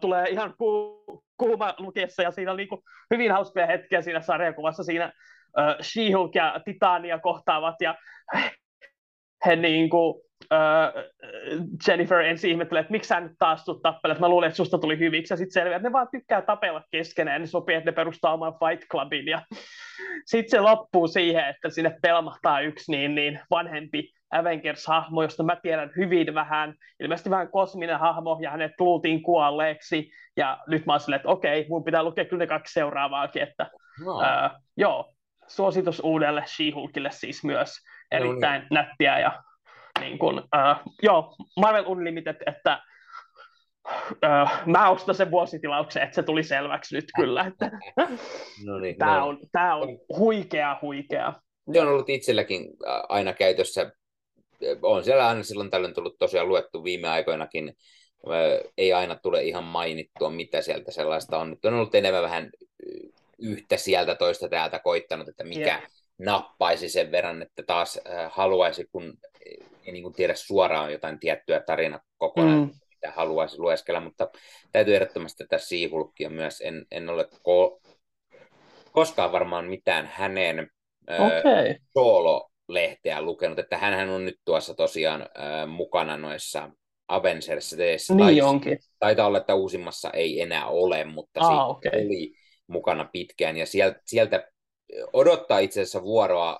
tulee ihan kuuma lukiessa, ja siinä on niin kuin hyvin hauskoja hetkiä siinä sarjakuvassa. Siinä She-Hulk ja Titania kohtaavat, ja he niin kuin, Jennifer ensin ihmettelee, että miksi sä nyt taas tulet tappelemaan, että mä luulen, että susta tuli hyviksi, ja sitten selviää, että ne vaan tykkää tapella keskenään, ja ne sopii, että ne perustaa oman Fight Clubin, ja sitten se loppuu siihen, että sinne pelmahtaa yksi niin vanhempi Avengers-hahmo, josta mä tiedän hyvin vähän, ilmeisesti vähän kosminen hahmo, ja hänet luultiin kuolleeksi, ja nyt mä oon silleen, että okei, mun pitää lukea kyllä ne 2 seuraavaakin, että suositus uudelle She-Hulkille siis myös, erittäin nättiä, ja niin kun, Marvel Unlimited, että mä ostan sen vuositilauksen, että se tuli selväksi nyt kyllä. Tämä on huikea. Se on ollut itselläkin aina käytössä. On siellä aina silloin tällöin tullut tosiaan luettu viime aikoinakin. Ei aina tule ihan mainittua, mitä sieltä sellaista on. Nyt on ollut enemmän vähän yhtä sieltä toista täältä koittanut, että mikä nappaisi sen verran, että taas haluaisi, kun ei niin kuin tiedä suoraan jotain tiettyä tarinakokonaisuutta, mitä haluaisi lueskella, mutta täytyy ehdottomasti tätä She-Hulkia myös. En ole koskaan varmaan mitään hänen soolo-lehteä lukenut, että hänhän on nyt tuossa tosiaan mukana noissa Avengers-teissä. Niin onkin. Taitaa olla, että uusimmassa ei enää ole, mutta siitä oli mukana pitkään, ja sieltä odottaa itse asiassa vuoroa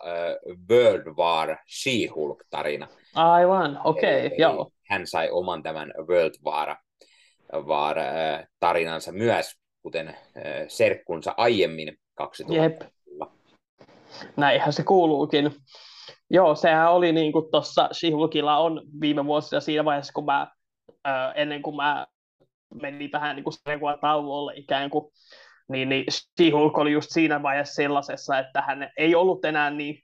World War She-Hulk-tarina. Aivan, okei, joo. Hän sai oman tämän World War-tarinansa myös, kuten serkkunsa aiemmin 2000. Näinhän se kuuluukin. Joo, sehän oli niin kuin tuossa She-Hulkilla on viime vuosina siinä vaiheessa, kun ennen kuin mä menin vähän niin kuin tauolle ikään kuin, niin She-Hulk oli just siinä vaiheessa sellaisessa, että hän ei ollut enää niin,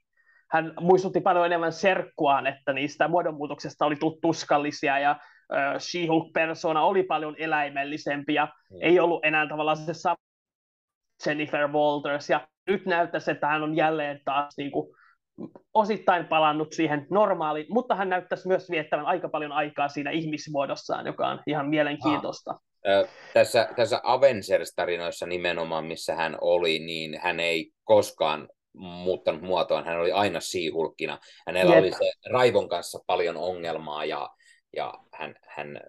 hän muistutti paljon enemmän serkkuaan, että niistä muodonmuutoksesta oli tullut tuskallisia, ja She-Hulk-persona oli paljon eläimellisempi, ja ei ollut enää tavallaan se sama Jennifer Walters, ja nyt näyttäisi, että hän on jälleen taas niin kuin osittain palannut siihen normaaliin, mutta hän näyttäisi myös viettävän aika paljon aikaa siinä ihmismuodossaan, joka on ihan mielenkiintoista. Tässä Avengers-tarinoissa nimenomaan, missä hän oli, niin hän ei koskaan muuttanut muotoaan. Hän oli aina She-Hulkina. Hänellä oli se raivon kanssa paljon ongelmaa, ja hän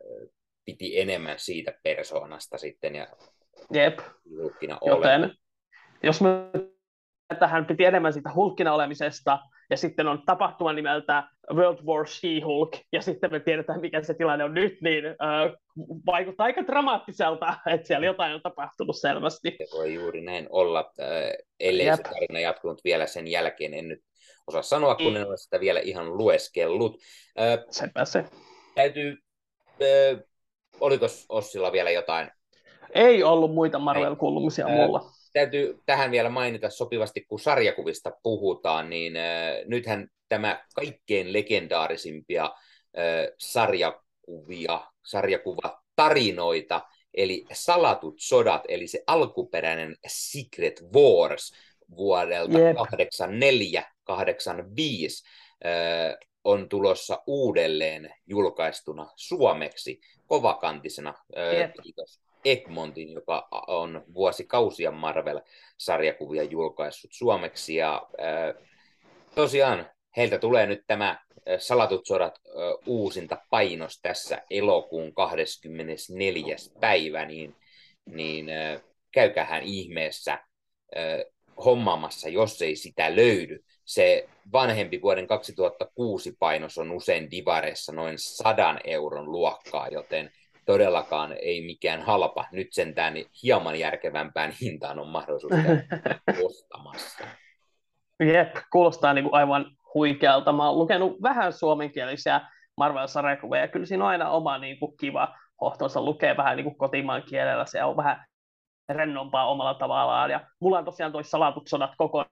piti enemmän siitä persoonasta sitten, ja She-Hulkina joten, jos me että hän piti enemmän siitä Hulkina olemisesta, ja sitten on tapahtuma nimeltä World War She-Hulk, ja sitten me tiedetään, mikä se tilanne on nyt, niin vaikuttaa aika dramaattiselta, että siellä jotain on tapahtunut selvästi. Se voi juuri näin olla, ellei se tarina jatkunut vielä sen jälkeen. En nyt osaa sanoa, kun en ole sitä vielä ihan lueskellut. Sepä se. Täytyy, oliko Ossilla vielä jotain? Ei ollut muita Marvel-kuulumisia mulla. Täytyy tähän vielä mainita sopivasti, kun sarjakuvista puhutaan, niin nythän tämä kaikkein legendaarisimpia sarjakuvatarinoita, eli Salatut sodat, eli se alkuperäinen Secret Wars vuodelta 1984-1985 on tulossa uudelleen julkaistuna suomeksi kovakantisena. Kiitos Egmontin, joka on vuosikausia Marvel-sarjakuvia julkaissut suomeksi. Ja tosiaan heiltä tulee nyt tämä Salatut sodat uusinta painos tässä elokuun 24. päivä, niin käykäähän ihmeessä hommaamassa, jos ei sitä löydy. Se vanhempi vuoden 2006 painos on usein divareissa noin 100 euron luokkaa, joten todellakaan ei mikään halpa. Nyt sentään hieman järkevämpään hintaan on mahdollisuus ostamassa. Jep, kuulostaa niin kuin aivan huikealta. Mä oon lukenut vähän suomenkielisiä Marvel-sarjakuvia, ja kyllä siinä on aina oma niin kuin kiva hohtonsa lukee vähän niin kuin kotimaan kielellä. Se on vähän rennompaa omalla tavallaan. Ja mulla on tosiaan toi Salatut sodat kokonaan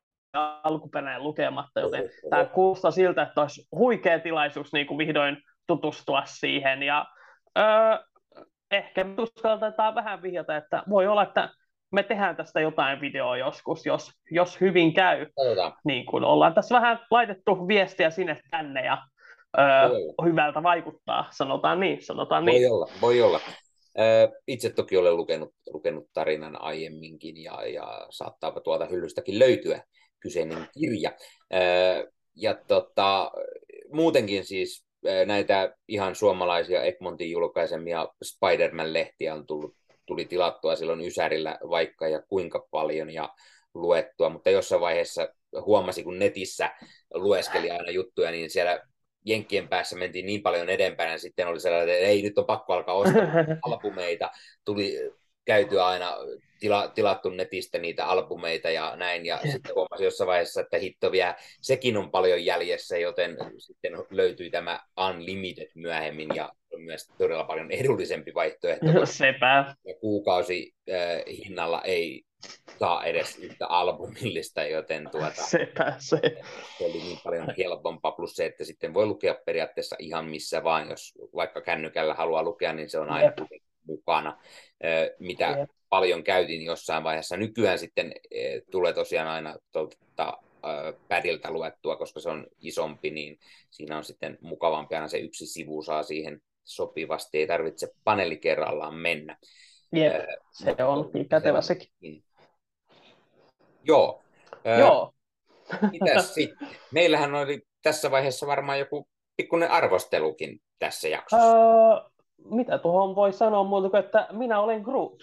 alkuperäinen lukematta, joten tämä kuulostaa siltä, että olisi huikea tilaisuus niin kuin vihdoin tutustua siihen. Ja ehkä me uskaltetaan vähän vihjata, että voi olla, että me tehdään tästä jotain videoa joskus, jos hyvin käy. Niin kun ollaan tässä vähän laitettu viestiä sinne tänne ja hyvältä vaikuttaa, sanotaan niin. Voi olla. Itse toki olen lukenut tarinan aiemminkin ja saattaa tuolta hyllystäkin löytyä kyseinen kirja. Muutenkin siis näitä ihan suomalaisia Egmontin julkaisemia Spider-Man-lehtiä on tuli tilattua silloin Ysärillä vaikka ja kuinka paljon ja luettua, mutta jossain vaiheessa huomasi, kun netissä lueskeli aina juttuja, niin siellä Jenkkien päässä mentiin niin paljon edempään, ja sitten oli sellainen, että ei, nyt on pakko alkaa ostaa albumeita. Tuli käytyä aina tilattu netistä niitä albumeita ja näin, ja sitten huomasin jossain vaiheessa, että hitto vielä, sekin on paljon jäljessä, joten sitten löytyi tämä Unlimited myöhemmin, ja on myös todella paljon edullisempi vaihtoehto. Sepä. Kuukausi hinnalla ei saa edes yhtä albumillista, joten se oli niin paljon helpompaa, plus se, että sitten voi lukea periaatteessa ihan missä vaan, jos vaikka kännykällä haluaa lukea, niin se on aina mukana, mitä paljon käytin jossain vaiheessa. Nykyään sitten tulee tosiaan aina pädiltä luettua, koska se on isompi, niin siinä on sitten mukavampi, aina se yksi sivu saa siihen sopivasti, ei tarvitse paneeli kerrallaan mennä. Jep, se on kätevä sekin. Joo. Mitäs sitten? Meillähän oli tässä vaiheessa varmaan joku pikkuinen arvostelukin tässä jaksossa. Mitä tuohon voi sanoa muuta kuin, että minä olen Groot.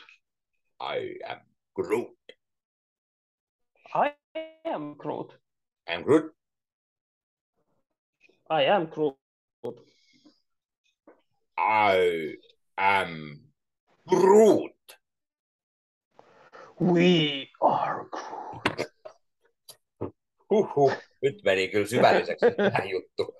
I am Groot. I am Groot. I am Groot. I am Groot. I am Groot. We are Groot. Huhhuh, nyt meni kyllä syvälliseksi tämä juttu.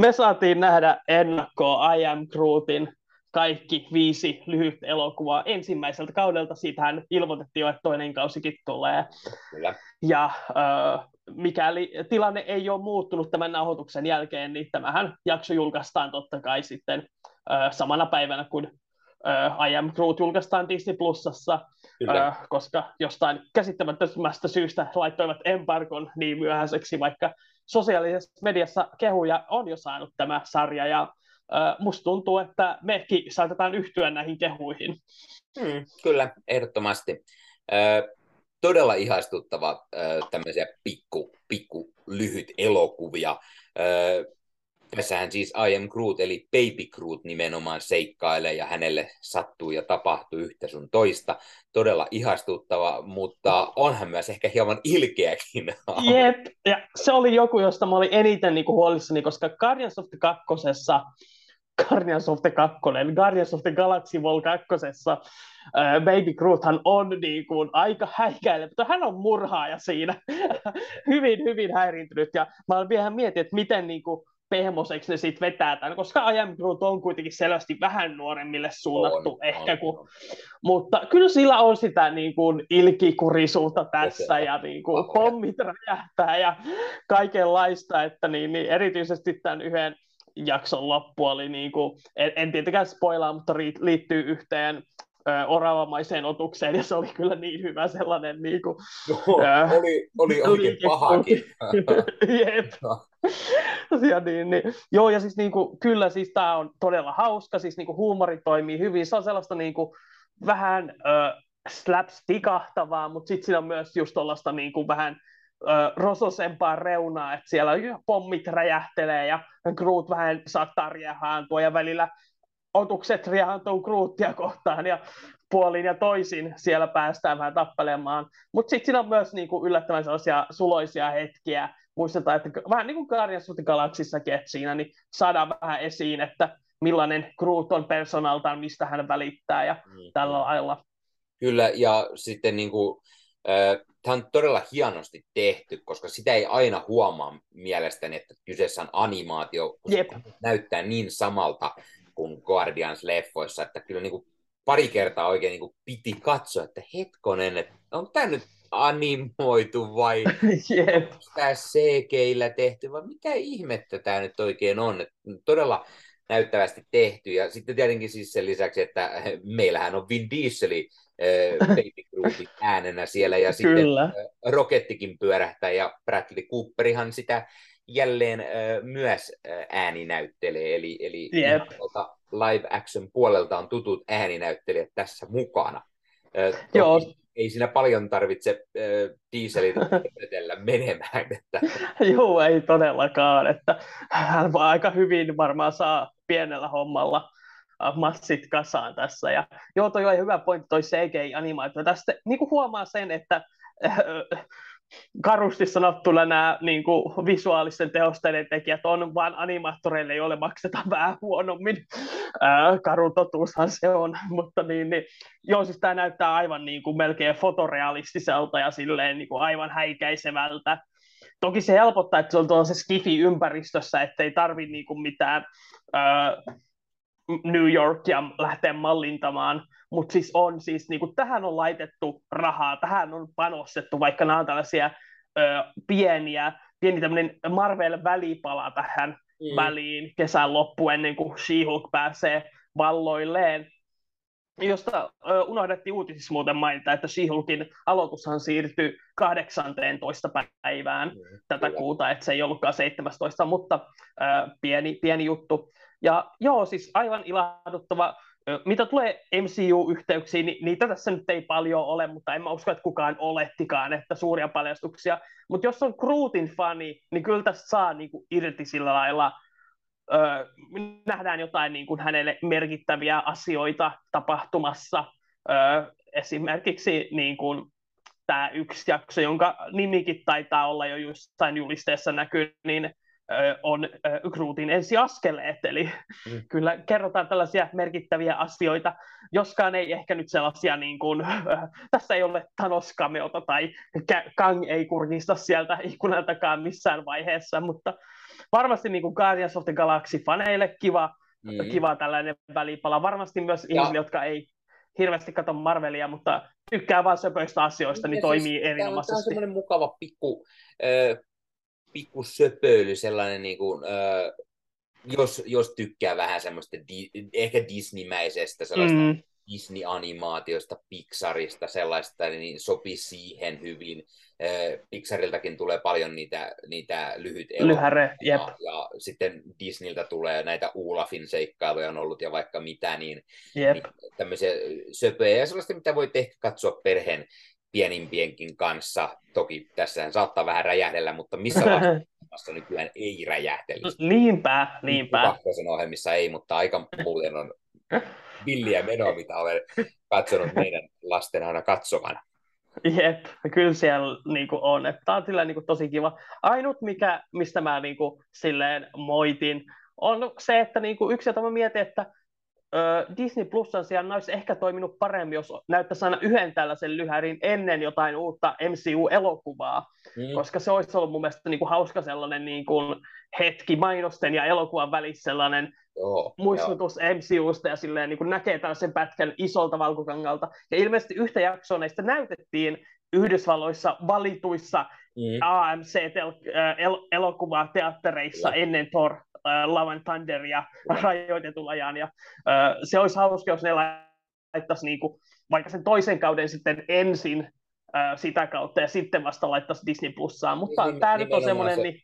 Me saatiin nähdä ennakkoa I am Grootin kaikki 5 lyhyt elokuvaa ensimmäiseltä kaudelta. Siitähän ilmoitettiin jo, että toinen kausikin tulee. Kyllä. Ja mikäli tilanne ei ole muuttunut tämän nauhoituksen jälkeen, niin tämähän jakso julkaistaan totta kai sitten samana päivänä, kun I am Groot julkaistaan Disney Plusassa, koska jostain käsittämättömästä syystä laittoivat embargon niin myöhäiseksi, vaikka sosiaalisessa mediassa kehuja on jo saanut tämä sarja, ja musta tuntuu, että mekin saatetaan yhtyä näihin kehuihin. Kyllä, ehdottomasti. Todella ihastuttava tämmöisiä pikku lyhyt elokuvia. Tässähän siis I am Groot, eli Baby Groot nimenomaan seikkailee, ja hänelle sattuu ja tapahtuu yhtä sun toista. Todella ihastuttava, mutta onhan myös ehkä hieman ilkeäkin. Jep, ja se oli joku, josta mä olin eniten niinku huolissani, koska Guardians of the Galaxy Vol. 2. Baby Groothan on niin kuin aika häikäilemätön, mutta hän on murhaaja siinä. hyvin häiriintynyt, ja mä olen vielä mietin, että miten niin kuin pehmoseksi ne sitten vetää tämän, koska I am Groot on kuitenkin selvästi vähän nuoremmille suunnattu on. Mutta kyllä sillä on sitä niin kuin ilkikurisuutta tässä ja niin kuin pommit räjähtää ja kaikenlaista, että niin erityisesti tämän yhden jakson loppu oli, niin kuin, en tietenkään spoilaa, mutta liittyy yhteen oravamaiseen otukseen, ja se oli kyllä niin hyvä sellainen niin kuin... Oli oikein pahakin. Jep. Asia, niin. Joo, ja siis niin kuin, kyllä siis tämä on todella hauska, siis niin kuin huumori toimii hyvin, se on sellaista niin kuin vähän slapstickahtavaa, mutta sitten siinä on myös just tollaista niin kuin vähän rososempaa reunaa, että siellä pommit räjähtelee ja Groot vähän saattaa riehaantua ja välillä otukset riehaantuu Grootia kohtaan ja puolin ja toisin siellä päästään vähän tappelemaan. Mutta sitten siinä on myös niinku yllättävän sellaisia suloisia hetkiä. Muistetaan, että vähän niin kuin Guardians of the Galaxyssakin, että siinä niin saadaan vähän esiin, että millainen Groot on persoonaltaan, mistä hän välittää ja tällä lailla. Kyllä, ja sitten niinku... Tämä on todella hienosti tehty, koska sitä ei aina huomaa mielestäni, että kyseessä on animaatio, kun se näyttää niin samalta kuin Guardians-leffoissa, että kyllä niin kuin pari kertaa oikein niin kuin piti katsoa, että hetkonen, että onko tämä nyt animoitu vai onko tämä CG:llä tehty vai mitä ihmettä tämä nyt oikein on, että todella näyttävästi tehty ja sitten tietenkin siis sen lisäksi, että meillähän on Vin Dieselin Baby Groupin äänenä siellä ja sitten Rokettikin pyörähtää ja Bradley Cooperihan sitä jälleen myös ääninäyttelee, eli live action puolelta on tutut ääninäyttelijät tässä mukana. Ei siinä paljon tarvitse dieselillä menemään. Että... Joo, ei todellakaan. Että hän vaan aika hyvin varmaan saa pienellä hommalla massit kasaan tässä. Ja, joo, toi oli hyvä pointti, toi CGI-animaatio. Tästä niin kuin huomaa sen, että karusti sanottuna nämä niin kuin visuaalisten teosteiden tekijät on vaan animaattoreille, joille maksetaan vähän huonommin. Karu totuushan se on, mutta niin. Joo, siis tämä näyttää aivan niin kuin melkein fotorealistiselta ja silleen niin kuin aivan häikäisevältä. Toki se helpottaa, että se on tuollaisessa skifi-ympäristössä, ettei tarvitse niin kuin mitään New Yorkia lähteä mallintamaan, mutta siis on siis, niin kuin tähän on laitettu rahaa, tähän on panostettu, vaikka nämä on tällaisia pieni tämmöinen Marvel-välipala tähän väliin kesän loppuun ennen kuin She-Hulk pääsee valloilleen, josta unohdettiin uutisissa muuten mainita, että She-Hulkin aloitushan siirtyi 18. päivään tätä kuuta, että se ei ollutkaan 17, mutta pieni juttu. Ja joo, siis aivan ilahduttava. Mitä tulee MCU-yhteyksiin, niin niitä tässä nyt ei paljon ole, mutta en mä usko, että kukaan olettikaan, että suuria paljastuksia. Mutta jos on Grootin fani, niin kyllä tässä saa niinku irti sillä lailla. Nähdään jotain niinku hänelle merkittäviä asioita tapahtumassa. Esimerkiksi niinku tämä yksi jakso, jonka nimikin taitaa olla jo jossain julisteessa näkyy, niin on Grootin ensiaskeleet, eli kyllä kerrotaan tällaisia merkittäviä asioita, joskaan ei ehkä nyt sellaisia, niin kuin, tässä ei ole Thanos-kameota tai Kang ei kurkista sieltä ikkunan takaa missään vaiheessa, mutta varmasti niin kuin Guardians of the Galaxy-faneille kiva tällainen välipala, varmasti myös ihmisille, jotka ei hirveästi katso Marvelia, mutta tykkää vaan söpöistä asioista, niin toimii erinomaisesti. Tämä on semmoinen mukava pikku söpöily, sellainen niin kuin, jos tykkää vähän semmoista ehkä Disney-mäisestä, sellaista Disney-animaatiosta, Pixarista, sellaista, niin sopii siihen hyvin. Pixariltakin tulee paljon niitä lyhäre, ja sitten Disneyltä tulee näitä Olafin seikkailuja on ollut ja vaikka mitä, niin tämmöisiä söpöjä ja sellaista, mitä voi ehkä katsoa perheen pienimpienkin kanssa. Toki tässähän saattaa vähän räjähdellä, mutta missä vaiheessa nykyään ei räjähdellä. Niinpä. Pakkosen ohjelmissa ei, mutta aika paljon on villiä menoa, mitä olen katsonut meidän lasten aina katsomana. Jep, kyllä siellä niinku on. Tämä on sillä niinku tosi kiva. Ainut, mistä mä niinku silleen moitin, on se, että niinku yksi, jota mä mietin, että Disney Plusan sijaan olisi ehkä toiminut paremmin, jos näyttäisi aina yhden tällaisen lyhärin ennen jotain uutta MCU-elokuvaa, koska se olisi ollut mun mielestä niin kuin hauska sellainen niin kuin hetki mainosten ja elokuvan välissä sellainen muistutus MCUsta ja silleen niin kuin näkee tällaisen pätkän isolta valkokangalta. Ja ilmeisesti yhtä jaksoa näistä näytettiin Yhdysvalloissa valituissa AMC-elokuvateattereissa ennen Thor Love and Thunderia rajoitetun ajan, ja se olisi hauska, jos ne laittaisi niinku, vaikka sen toisen kauden sitten ensin sitä kautta ja sitten vasta laittaisi Disney Plussaan. Mutta niin, tämä nyt on semmoinen... Se niin...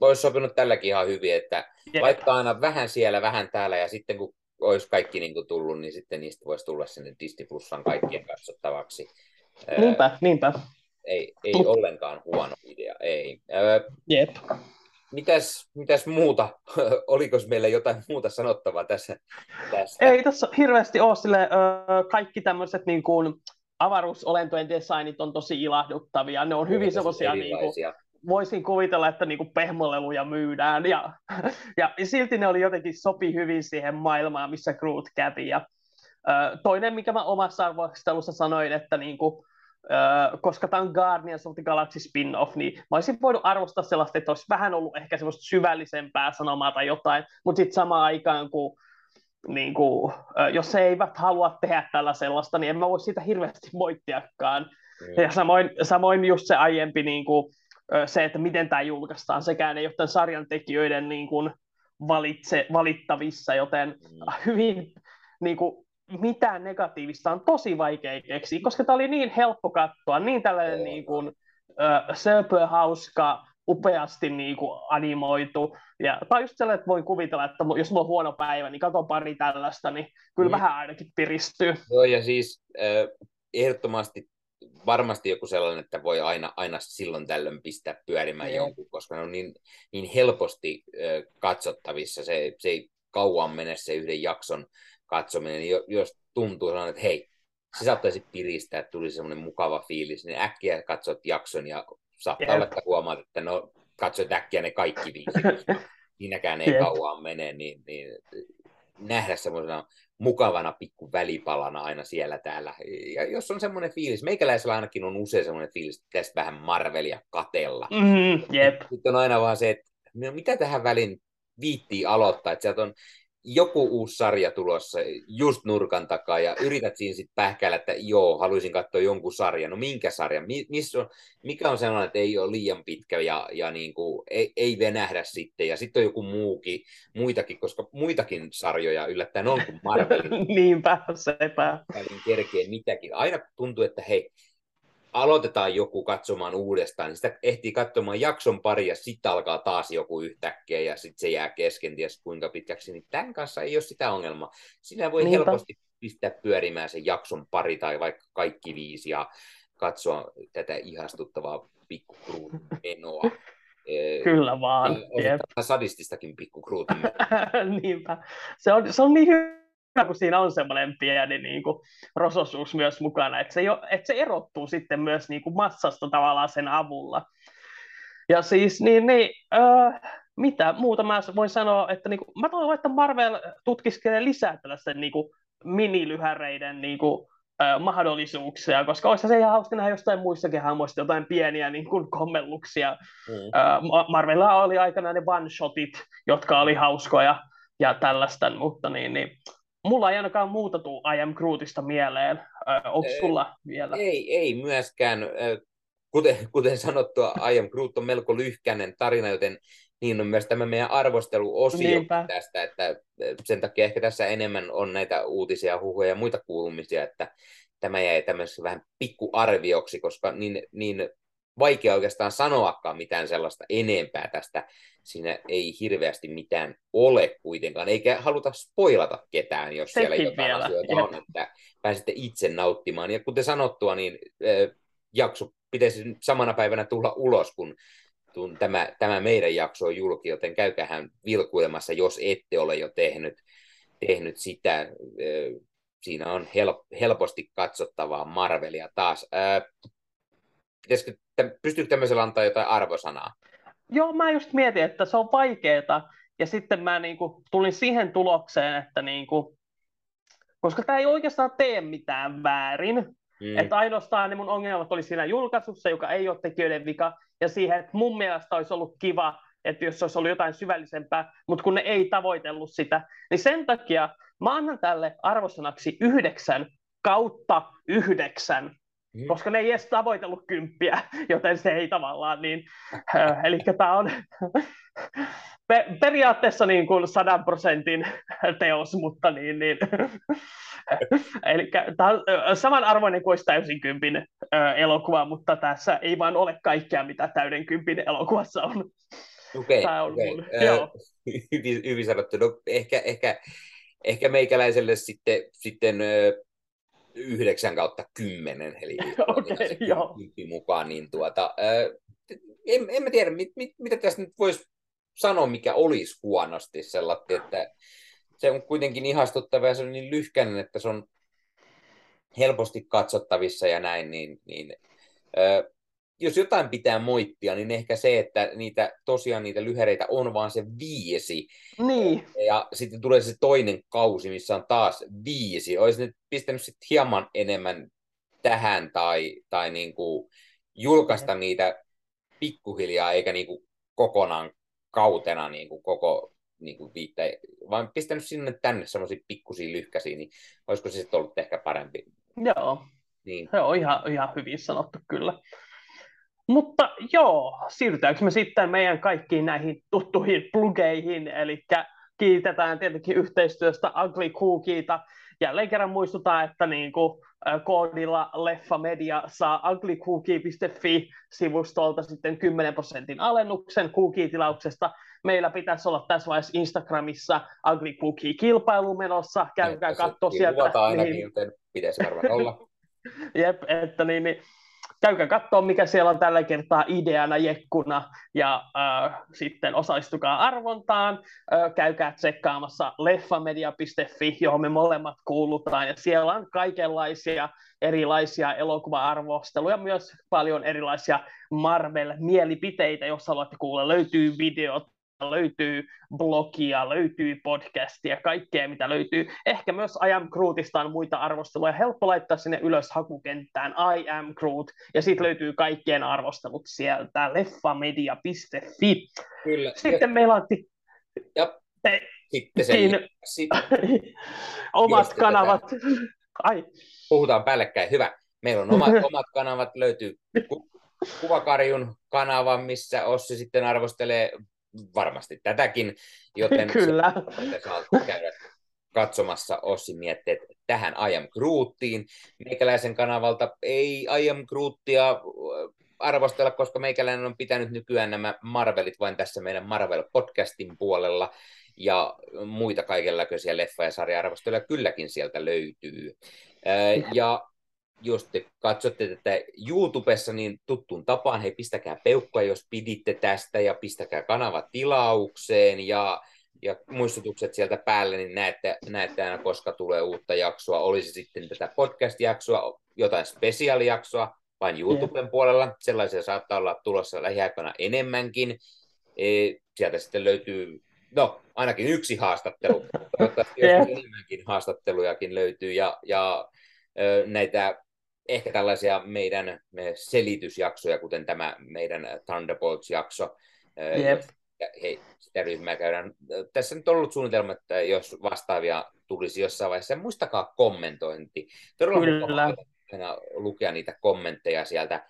Olisi sopinut tälläkin ihan hyvin, että laittaa aina vähän siellä, vähän täällä ja sitten kun olisi kaikki niin kuin tullut, niin sitten niistä voisi tulla sinne Disney Plussaan kaikkien katsottavaksi. Niinpä. Ei ollenkaan huono idea, ei. Jep. Mitäs muuta? Oliko meillä jotain muuta sanottavaa tästä? Ei tässä hirveästi ole sille, kaikki tämmöiset niin kuin avaruusolentojen designit on tosi ilahduttavia. Ne on hyvin semmoisia, niin kuin, voisin kuvitella, että niin kuin pehmoleluja myydään. Ja silti ne oli jotenkin sopi hyvin siihen maailmaan, missä Groot kävi. Ja, toinen, mikä mä omassa arvostelussa sanoin, että niin kuin, koska tämä on Guardians of the Galaxy spin-off, niin mä olisin voinut arvostaa sellaista, että olisi vähän ollut ehkä semmoista syvällisempää sanomaa tai jotain, mutta sitten samaan aikaan, kun niin kuin, jos he eivät halua tehdä tällä sellaista, niin en mä voi siitä hirveästi moittiakaan. Mm. Ja samoin just se aiempi, niin kuin, se, että miten tämä julkaistaan, sekään ei ole tämän sarjan tekijöiden niin kuin, valittavissa, joten hyvin... Niin kuin, mitään negatiivista on tosi vaikea keksiä, koska tämä oli niin helppo katsoa, niin tällainen niin kuin söpö, hauska, upeasti niin kuin animoitu. Ja, tai just sellainen, että voin kuvitella, että jos mulla on huono päivä, niin katson pari tällaista, niin kyllä vähän ainakin piristyy. Joo, ja siis ehdottomasti varmasti joku sellainen, että voi aina silloin tällöin pistää pyörimään jonkun, koska ne on niin helposti katsottavissa, se ei kauan mene se yhden jakson katsominen, niin jos tuntuu sellainen, että hei, se saattaisi piristää, tuli semmoinen mukava fiilis, niin äkkiä katsot jakson ja saattaa olla, että huomaat, että no katsot äkkiä ne kaikki viisi, siinäkään ei kauan mene, niin nähdä semmoisena mukavana pikku välipalana aina siellä täällä. Ja jos on semmoinen fiilis, meikäläisellä ainakin on usein semmoinen fiilis, että pitäisi vähän Marvelia katella. Sitten on aina vaan se, että mitä tähän väliin viittii aloittaa, että sieltä on joku uusi sarja tulossa just nurkan takaa ja yrität siinä sitten pähkäillä, että joo, haluaisin katsoa jonkun sarjan. No minkä sarjan? Mikä on sellainen, että ei ole liian pitkä ja niin kuin, ei venähdä sitten. Ja sitten on joku muitakin, koska muitakin sarjoja yllättäen on kuin Marvelin. Niinpä, sepä. Kerkeen mitäkin. Aina tuntuu, että hei, aloitetaan joku katsomaan uudestaan, niin sitä ehtii katsomaan jakson pari ja sitten alkaa taas joku yhtäkkiä ja sitten se jää kesken, ties kuinka pitkäksi, niin tämän kanssa ei ole sitä ongelmaa. Sinä voi helposti pistää pyörimään sen jakson pari tai vaikka kaikki viisi ja katsoa tätä ihastuttavaa pikku Groot'n menoa. Kyllä vaan. On sadististakin pikku Groot'n menoa. Niinpä. Se on niin hyvä. Kun siinä on semmoinen pieni niin kuin rososuus myös mukana, että se erottuu sitten myös niin kuin massasta tavallaan sen avulla. Ja siis mitä muuta mä voin sanoa, että niin kuin, mä toivon, että Marvel tutkiskelee lisää tällaisen niin kuin minilyhäreiden niin kuin, mahdollisuuksia, koska olisi se ihan hauska nähdä jostain muissakin hahmoista jotain pieniä niin kuin kommelluksia. Marvelilla oli aikanaan ne one-shotit, jotka oli hauskoja ja tällaista, mutta mulla ei ainakaan muuta tuu I Am Grootista mieleen. Onko sulla vielä? Ei myöskään. Kuten sanottua, I Am Groot on melko lyhkäinen tarina, joten niin on myös tämä meidän arvosteluosio tästä. Että sen takia ehkä tässä enemmän on näitä uutisia, huhuja ja muita kuulumisia, että tämä jäi tämmöisessä vähän pikkuarvioksi, koska niin vaikea oikeastaan sanoakaan mitään sellaista enempää tästä. Siinä ei hirveästi mitään ole kuitenkaan, eikä haluta spoilata ketään, jos siellä jotain asioita on, että pääsette itse nauttimaan. Ja kuten sanottua, niin jakso pitäisi samana päivänä tulla ulos, kun tämä meidän jakso on julki, joten käykähän vilkuilemassa, jos ette ole jo tehnyt sitä. Siinä on helposti katsottavaa Marvelia taas. Pystyykö tämmöisellä antaa jotain arvosanaa? Joo, mä just mietin, että se on vaikeeta. Ja sitten mä niinku tulin siihen tulokseen, että niinku, koska tämä ei oikeastaan tee mitään väärin. Että ainoastaan ne mun ongelmat oli siinä julkaisussa, joka ei ole tekijöiden vika. Ja siihen, että mun mielestä olisi ollut kiva, että jos olisi ollut jotain syvällisempää, mutta kun ne ei tavoitellut sitä. Niin sen takia mä annan tälle arvosanaksi 9/9. Koska ne ei edes tavoitellut 10, joten se ei tavallaan niin. Eli tämä on periaatteessa niin kuin 100% teos, mutta niin. Eli tämä on samanarvoinen kuin täysin 10 elokuva, mutta tässä ei vaan ole kaikkea, mitä täyden 10 elokuvassa on. Okei. Joo. Hyvin sanottu. No, ehkä meikäläiselle sitten 9/10, eli mukaan, niin en mä tiedä, mitä tässä nyt voisi sanoa, mikä olisi huonosti sellainen, että se on kuitenkin ihastuttava ja se on niin lyhkäinen, että se on helposti katsottavissa ja näin, niin jos jotain pitää moittia, niin ehkä se, että niitä lyhäreitä on vaan se 5. Niin. Ja sitten tulee se toinen kausi, missä on taas 5. Olisi nyt pistänyt sitten hieman enemmän tähän tai niin kuin julkaista niitä pikkuhiljaa, eikä niin kuin kokonaan kautena niin kuin koko niin kuin viittaa, vaan pistänyt sinne tänne semmoisia pikkusia lyhkäisiä, niin olisiko se sitten ollut ehkä parempi? Joo, niin. Se on ihan hyvin sanottu kyllä. Mutta joo, siirrytäänkö me sitten meidän kaikkiin näihin tuttuihin plugeihin, eli kiitetään tietenkin yhteistyöstä Ugly Cookieita. Jälleen kerran muistutaan, että niin kuin koodilla leffamedia saa uglycookie.fi-sivustolta sitten 10% alennuksen cookie-tilauksesta. Meillä pitäisi olla tässä vaiheessa Instagramissa Ugly Cookie-kilpailu menossa. Käykää katsoa sieltä. Joten pitäisi varmaan olla. Jep, että niin. Käykää katsoa, mikä siellä on tällä kertaa ideana, jekkuna, ja sitten osallistukaa arvontaan. Käykää tsekkaamassa leffamedia.fi, johon me molemmat kuulutaan, ja siellä on kaikenlaisia erilaisia elokuva-arvosteluja, myös paljon erilaisia Marvel-mielipiteitä, jos haluatte kuulla. Löytyy videot, löytyy blogia, löytyy podcastia, kaikkea mitä löytyy. Ehkä myös I Am Grootista on muita arvosteluja. Helppo laittaa sinne ylös hakukenttään I Am Groot, ja sitten löytyy kaikkien arvostelut sieltä leffamedia.fi. Kyllä. Sitten meillä on omat kanavat. Ai. Puhutaan päällekkäin. Hyvä. Meillä on omat kanavat. Löytyy Kuvakarjun kanava, missä Ossi sitten arvostelee varmasti tätäkin, joten kyllä. Saat käydä katsomassa Ossi mietteet tähän I Am Grootiin. Meikäläisen kanavalta ei I Am Grootia arvostella, koska meikäläinen on pitänyt nykyään nämä Marvelit vain tässä meidän Marvel-podcastin puolella, ja muita kaikenlaisia leffa- ja sarja-arvosteluja kylläkin sieltä löytyy. Ja jos te katsotte tätä YouTubessa, niin tuttuun tapaan, hei, pistäkää peukkoa, jos piditte tästä, ja pistäkää kanava tilaukseen, ja muistutukset sieltä päälle, niin näette aina, koska tulee uutta jaksoa. Olisi sitten tätä podcast-jaksoa, jotain spesiaalijaksoa, vain YouTuben puolella. Sellaisia saattaa olla tulossa lähiaikana enemmänkin. Sieltä sitten löytyy, ainakin yksi haastattelu. Toivottavasti enemmänkin haastattelujakin löytyy, ja näitä ehkä tällaisia meidän selitysjaksoja, kuten tämä meidän Thunderbolts-jakso. Sitä ryhmää käydään. Tässä on ollut suunnitelma, että jos vastaavia tulisi jossain vaiheessa, muistakaa kommentointi. Todella lukea niitä kommentteja sieltä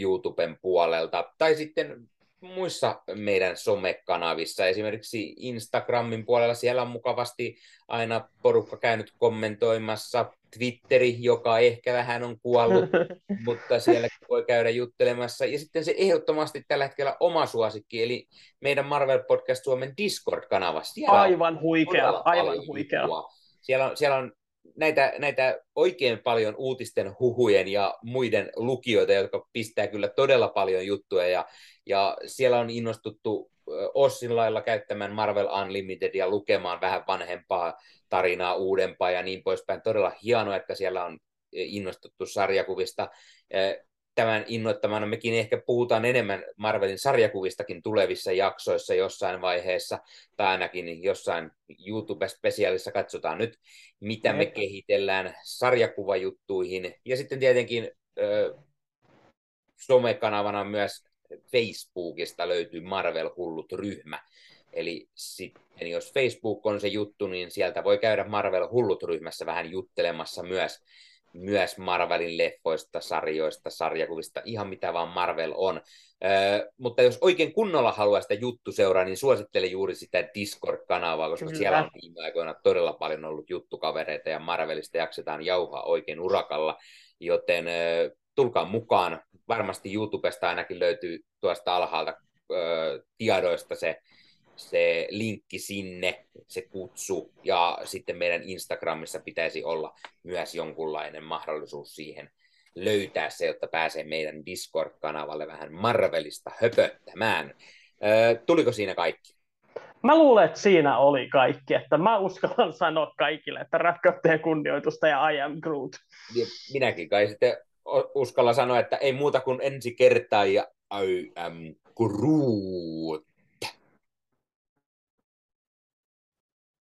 YouTuben puolelta. Tai sitten muissa meidän somekanavissa, esimerkiksi Instagramin puolella, siellä on mukavasti aina porukka käynyt kommentoimassa. Twitteri, joka ehkä vähän on kuollut, mutta siellä voi käydä juttelemassa. Ja sitten se ehdottomasti tällä hetkellä oma suosikki, eli meidän Marvel Podcast Suomen Discord-kanava. Siellä aivan huikea. Siellä on näitä oikein paljon uutisten huhujen ja muiden lukijoita, jotka pistää kyllä todella paljon juttuja, ja siellä on innostuttu Ossin lailla käyttämään Marvel Unlimited ja lukemaan vähän vanhempaa tarinaa, uudempaa ja niin poispäin. Todella hienoa, että siellä on innostuttu sarjakuvista. Tämän innoittamana mekin ehkä puhutaan enemmän Marvelin sarjakuvistakin tulevissa jaksoissa jossain vaiheessa, tai ainakin jossain YouTube-spesiaalissa katsotaan nyt, mitä me kehitellään sarjakuvajuttuihin. Ja sitten tietenkin somekanavana myös Facebookista löytyy Marvel-hullut-ryhmä. Eli sitten jos Facebook on se juttu, niin sieltä voi käydä Marvel-hullut-ryhmässä vähän juttelemassa myös, myös Marvelin leffoista, sarjoista, sarjakuvista, ihan mitä vaan Marvel on. Mutta jos oikein kunnolla haluaa sitä juttuseuraa, niin suosittelen juuri sitä Discord-kanavaa, koska siellä on viime aikoina todella paljon ollut juttukavereita ja Marvelista jaksetaan jauhaa oikein urakalla, joten tulkaa mukaan. Varmasti YouTubesta ainakin löytyy tuosta alhaalta tiedoista se linkki sinne, se kutsu, ja sitten meidän Instagramissa pitäisi olla myös jonkunlainen mahdollisuus siihen löytää se, jotta pääsee meidän Discord-kanavalle vähän Marvelista höpöttämään. Tuliko siinä kaikki? Mä luulen, että siinä oli kaikki, että mä uskallan sanoa kaikille, että rakkautta, kunnioitusta ja I am Groot. Minäkin kai sitten uskallan sanoa, että ei muuta kuin ensi kertaa ja I am Groot.